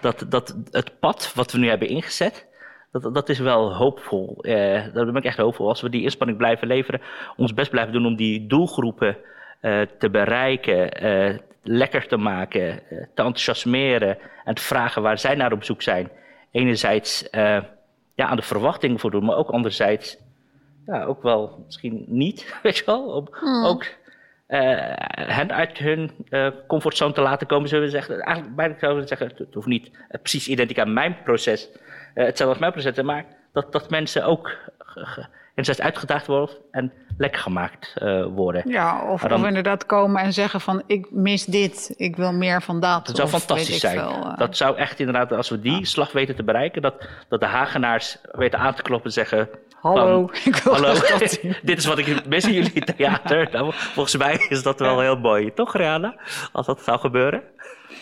dat, dat het pad wat we nu hebben ingezet, dat, dat is wel hoopvol. Eh, daar ben ik echt hoopvol. Als we die inspanning blijven leveren, ons best blijven doen om die doelgroepen eh, te bereiken... Eh, lekker te maken, te enthousiasmeren en te vragen waar zij naar op zoek zijn. Enerzijds uh, ja, aan de verwachtingen voldoen, maar ook anderzijds ja, ook wel misschien niet, weet je wel. Om, hmm. Ook uh, hen uit hun uh, comfortzone te laten komen, zullen we zeggen. Eigenlijk bijna zouden we zeggen, het hoeft niet uh, precies identiek aan mijn proces, uh, hetzelfde als mijn proces, maar dat, dat mensen ook... Uh, En ze is uitgedaagd worden en lekker gemaakt uh, worden. Ja, of, dan, of inderdaad komen en zeggen van ik mis dit, ik wil meer van dat. Dat zou fantastisch zijn. Veel, uh... Dat zou echt inderdaad, als we die ja. slag weten te bereiken, dat, dat de Hagenaars weten aan te kloppen en zeggen... Hallo, van, ik wil hallo dit is wat ik mis in jullie theater. Nou, volgens mij is dat wel heel mooi, toch Rehana? Als dat zou gebeuren.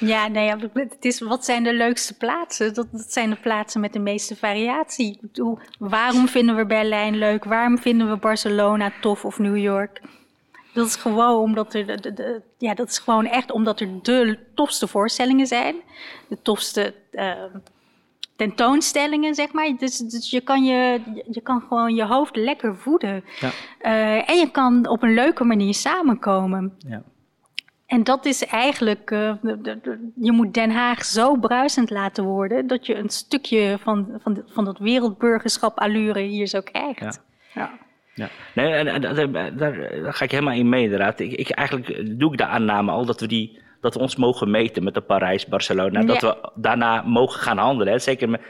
Ja, nee, het is, wat zijn de leukste plaatsen? Dat, dat zijn de plaatsen met de meeste variatie. Ik bedoel, waarom vinden we Berlijn leuk? Waarom vinden we Barcelona tof of New York? Dat is gewoon omdat er, de, de, de, ja, dat is gewoon echt omdat er de tofste voorstellingen zijn. De tofste uh, tentoonstellingen, zeg maar. Dus, dus je, kan je, je kan gewoon je hoofd lekker voeden. Ja. Uh, en je kan op een leuke manier samenkomen. Ja. En dat is eigenlijk, uh, de, de, je moet Den Haag zo bruisend laten worden... dat je een stukje van, van, van dat wereldburgerschap allure hier zo krijgt. Ja, ja. ja. Nee, en, en, daar, daar ga ik helemaal in mee inderdaad. Ik, ik, eigenlijk doe ik de aanname al dat we, die, dat we ons mogen meten met de Parijs, Barcelona. Ja. Dat we daarna mogen gaan handelen. Hè. Zeker met,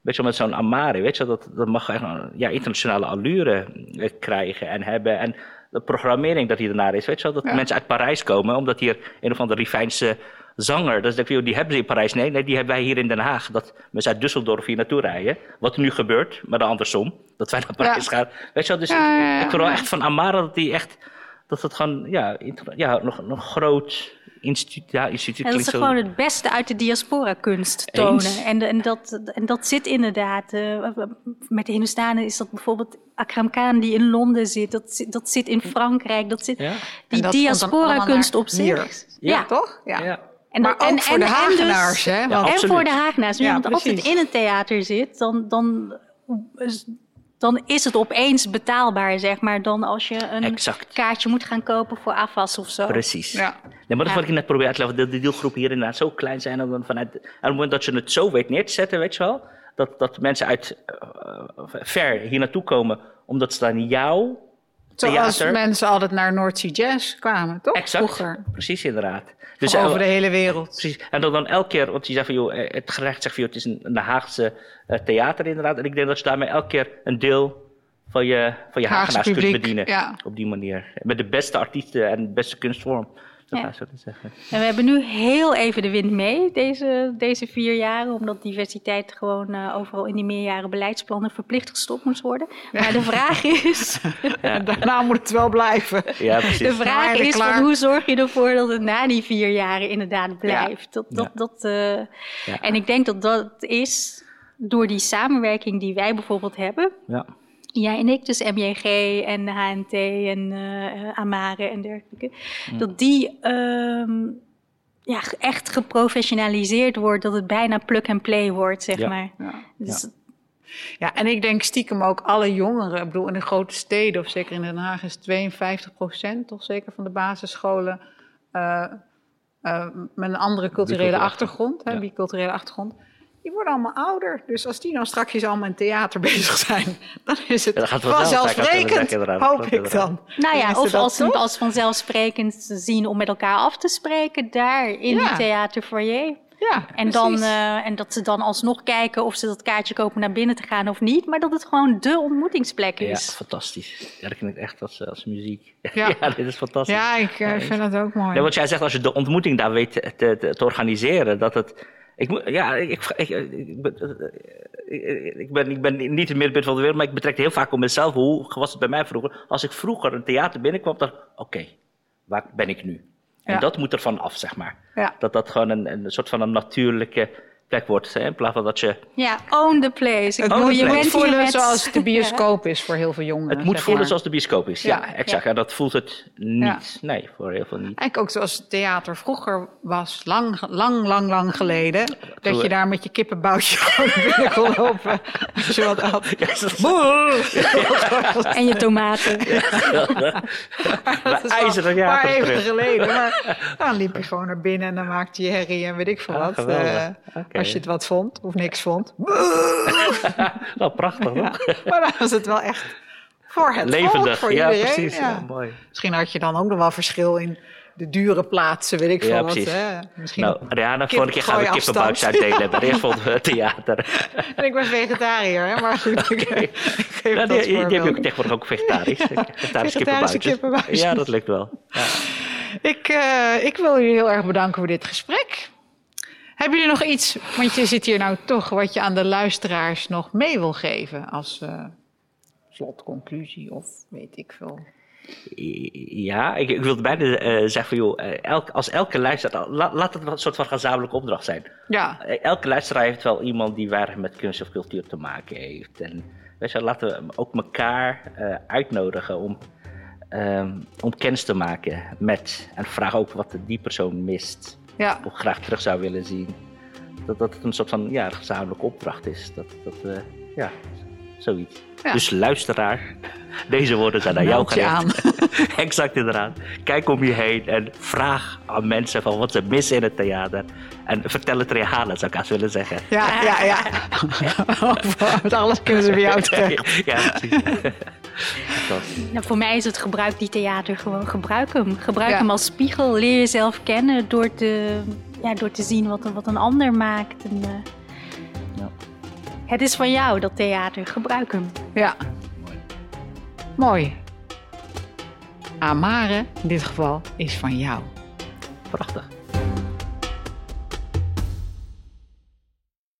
weet je, met zo'n Amare, weet je, dat, dat mag echt, ja, internationale allure krijgen en hebben... En, de programmering dat hier daarnaar is, weet je wel? Dat ja. mensen uit Parijs komen, omdat hier een of andere Rifijnse zanger... Dus die hebben ze in Parijs. Nee, nee, die hebben wij hier in Den Haag. Dat mensen uit Düsseldorf hier naartoe rijden. Wat er nu gebeurt, maar dan andersom. Dat wij naar Parijs ja. gaan. Weet je wel? Dus ja, ja, ja, ja. ik verwacht echt van Amara dat die echt... Dat het gewoon, ja, ja nog een groot instituut... Ja, instituut en dat ze gewoon het beste uit de diaspora-kunst tonen. En, en, dat, en dat zit inderdaad... Uh, met de Hindustanen is dat bijvoorbeeld Akram Khan die in Londen zit. Dat, dat zit in Frankrijk. Dat zit, ja. Die diaspora-kunst op zich. Ja. ja, toch? Ja. ja. En dat, maar ook en, voor en, de Hagenaars. En, dus, hè, want... ja, en voor de Hagenaars. Ja, want als het in een theater zit, dan... dan dan is het opeens betaalbaar, zeg maar, dan als je een exact. kaartje moet gaan kopen voor afwas of zo. Precies. Ja. Nee, maar dat ja. wat ik net probeer uit te leggen, dat de deelgroepen hier inderdaad zo klein zijn. En vanuit, aan het moment dat je het zo weet neer te zetten, weet je wel, dat, dat mensen uit uh, ver hier naartoe komen, omdat ze dan jouw theater... Zoals mensen altijd naar North Sea Jazz kwamen, toch? Exact, vroeger. Precies inderdaad. Dus over en, de hele wereld. Precies. En dan, dan elke keer, want je zegt van joh, het gerecht zegt van joh, het is een, een Haagse uh, theater inderdaad. En ik denk dat je daarmee elke keer een deel van je, van je Hagenaars publiek, kunt bedienen. Ja. Op die manier. Met de beste artiesten en de beste kunstvorm. Dat ja. zo te zeggen. En we hebben nu heel even de wind mee deze, deze vier jaren. Omdat diversiteit gewoon uh, overal in die meerjaren beleidsplannen verplicht gestopt moest worden. Maar ja. de vraag is... Ja. Daarna moet het wel blijven. Ja, precies. De vraag is van, hoe zorg je ervoor dat het na die vier jaren inderdaad blijft. Ja. Dat, dat, ja. dat, uh, ja. En ik denk dat dat is door die samenwerking die wij bijvoorbeeld hebben. Ja. Jij en ik, dus M J G en H N T en uh, Amare en dergelijke. Mm. Dat die um, ja, echt geprofessionaliseerd wordt. Dat het bijna plug-and-play wordt, zeg ja. maar. Ja. Dus ja. ja, en ik denk stiekem ook alle jongeren. Ik bedoel, in de grote steden, of zeker in Den Haag... is tweeënvijftig procent toch zeker van de basisscholen... Uh, uh, met een andere culturele achtergrond. Hè, ja. biculturele achtergrond. Die worden allemaal ouder. Dus als die nou straks allemaal in theater bezig zijn... dan is het, ja, het vanzelfsprekend, hoop ik dan. Nou ja, of als ze het als vanzelfsprekend zien om met elkaar af te spreken... daar in ja. die theaterfoyer. Ja, en, dan, uh, en dat ze dan alsnog kijken of ze dat kaartje kopen naar binnen te gaan of niet... maar dat het gewoon dé ontmoetingsplek is. Ja, fantastisch. Ja, dat klinkt echt als, als muziek. Ja. ja, dit is fantastisch. Ja, ik uh, vind dat ook mooi. Ja, want jij zegt, als je de ontmoeting daar weet te, te, te organiseren... dat het... Ik, ja, ik, ik, ik, ben, ik, ben, ik ben niet het middenpunt van de wereld, maar ik betrek het heel vaak op mezelf. Hoe was het bij mij vroeger? Als ik vroeger een theater binnenkwam, dan oké, okay, waar ben ik nu? En ja. dat moet er van af, zeg maar. Ja. Dat dat gewoon een, een soort van een natuurlijke plek wordt. Hè? In plaats van dat je... Ja, own the place. Ik own the je place. Het moet voelen met... zoals de bioscoop is voor heel veel jongeren. Het moet voelen maar. zoals de bioscoop is, ja, ja exact. Ja. En dat voelt het niet. Ja. Nee, voor heel veel niet. Eigenlijk ook zoals het theater vroeger was, lang, lang, lang, lang geleden. Ja, dat je we... daar met je kippenboutje binnen kon lopen. Als je wat had. Ja, dat... ja. En je tomaten. Ja. Ja. Maar ijzeren ja, maar even geleden. Maar dan liep je gewoon naar binnen en dan maakte je herrie en weet ik veel ah, wat. Uh, okay. Als je het wat vond of niks vond. Nou, prachtig, hoor. Ja, maar dan was het wel echt voor het levendig. Volk, voor ja, iedereen. Precies, ja. Ja, mooi. Misschien had je dan ook nog wel verschil in de dure plaatsen, weet ik veel ja, wat. Hè? Misschien nou, Rehana, vorige keer gaan we kippenboutjes uitdelen. Bij Rehana Theater. En ik ben vegetariër, hè? Maar goed. Okay. Ik, ik geef nou, dat die, die heb je ook tegenwoordig ook vegetarisch. Vegetarische kippenboutjes. kippenboutjes. Ja, dat lukt wel. Ja. Ik, uh, ik wil jullie heel erg bedanken voor dit gesprek. Hebben jullie nog iets, want je zit hier nou toch, wat je aan de luisteraars nog mee wil geven als uh, slotconclusie of weet ik veel? Ja, ik, ik wilde bijna uh, zeggen van joh, elk, als elke luisteraar, la, laat het een soort van gezamenlijke opdracht zijn. Ja. Elke luisteraar heeft wel iemand die weinig met kunst of cultuur te maken heeft. En weet je, laten we ook elkaar uh, uitnodigen om, um, om kennis te maken met en vraag ook wat die persoon mist. Ja. Of graag terug zou willen zien. Dat, dat het een soort van ja, gezamenlijke opdracht is. Dat, dat, uh, ja, zoiets. Ja. Dus luisteraar, deze woorden zijn aan Meld jou gericht. Exact inderdaad. Kijk om je heen en vraag aan mensen van wat ze missen in het theater. En vertel het Rehana, zou ik haast willen zeggen. Ja, ja, ja. Met alles kunnen ze bij jou terecht. Ja, precies. Nou, voor mij is het gebruik die theater gewoon. Gebruik hem. Gebruik ja. hem als spiegel. Leer jezelf kennen door te, ja, door te zien wat een, wat een ander maakt. En, uh, ja. Het is van jou, dat theater. Gebruik hem. Ja. Mooi. Mooi. Amare, in dit geval, is van jou. Prachtig.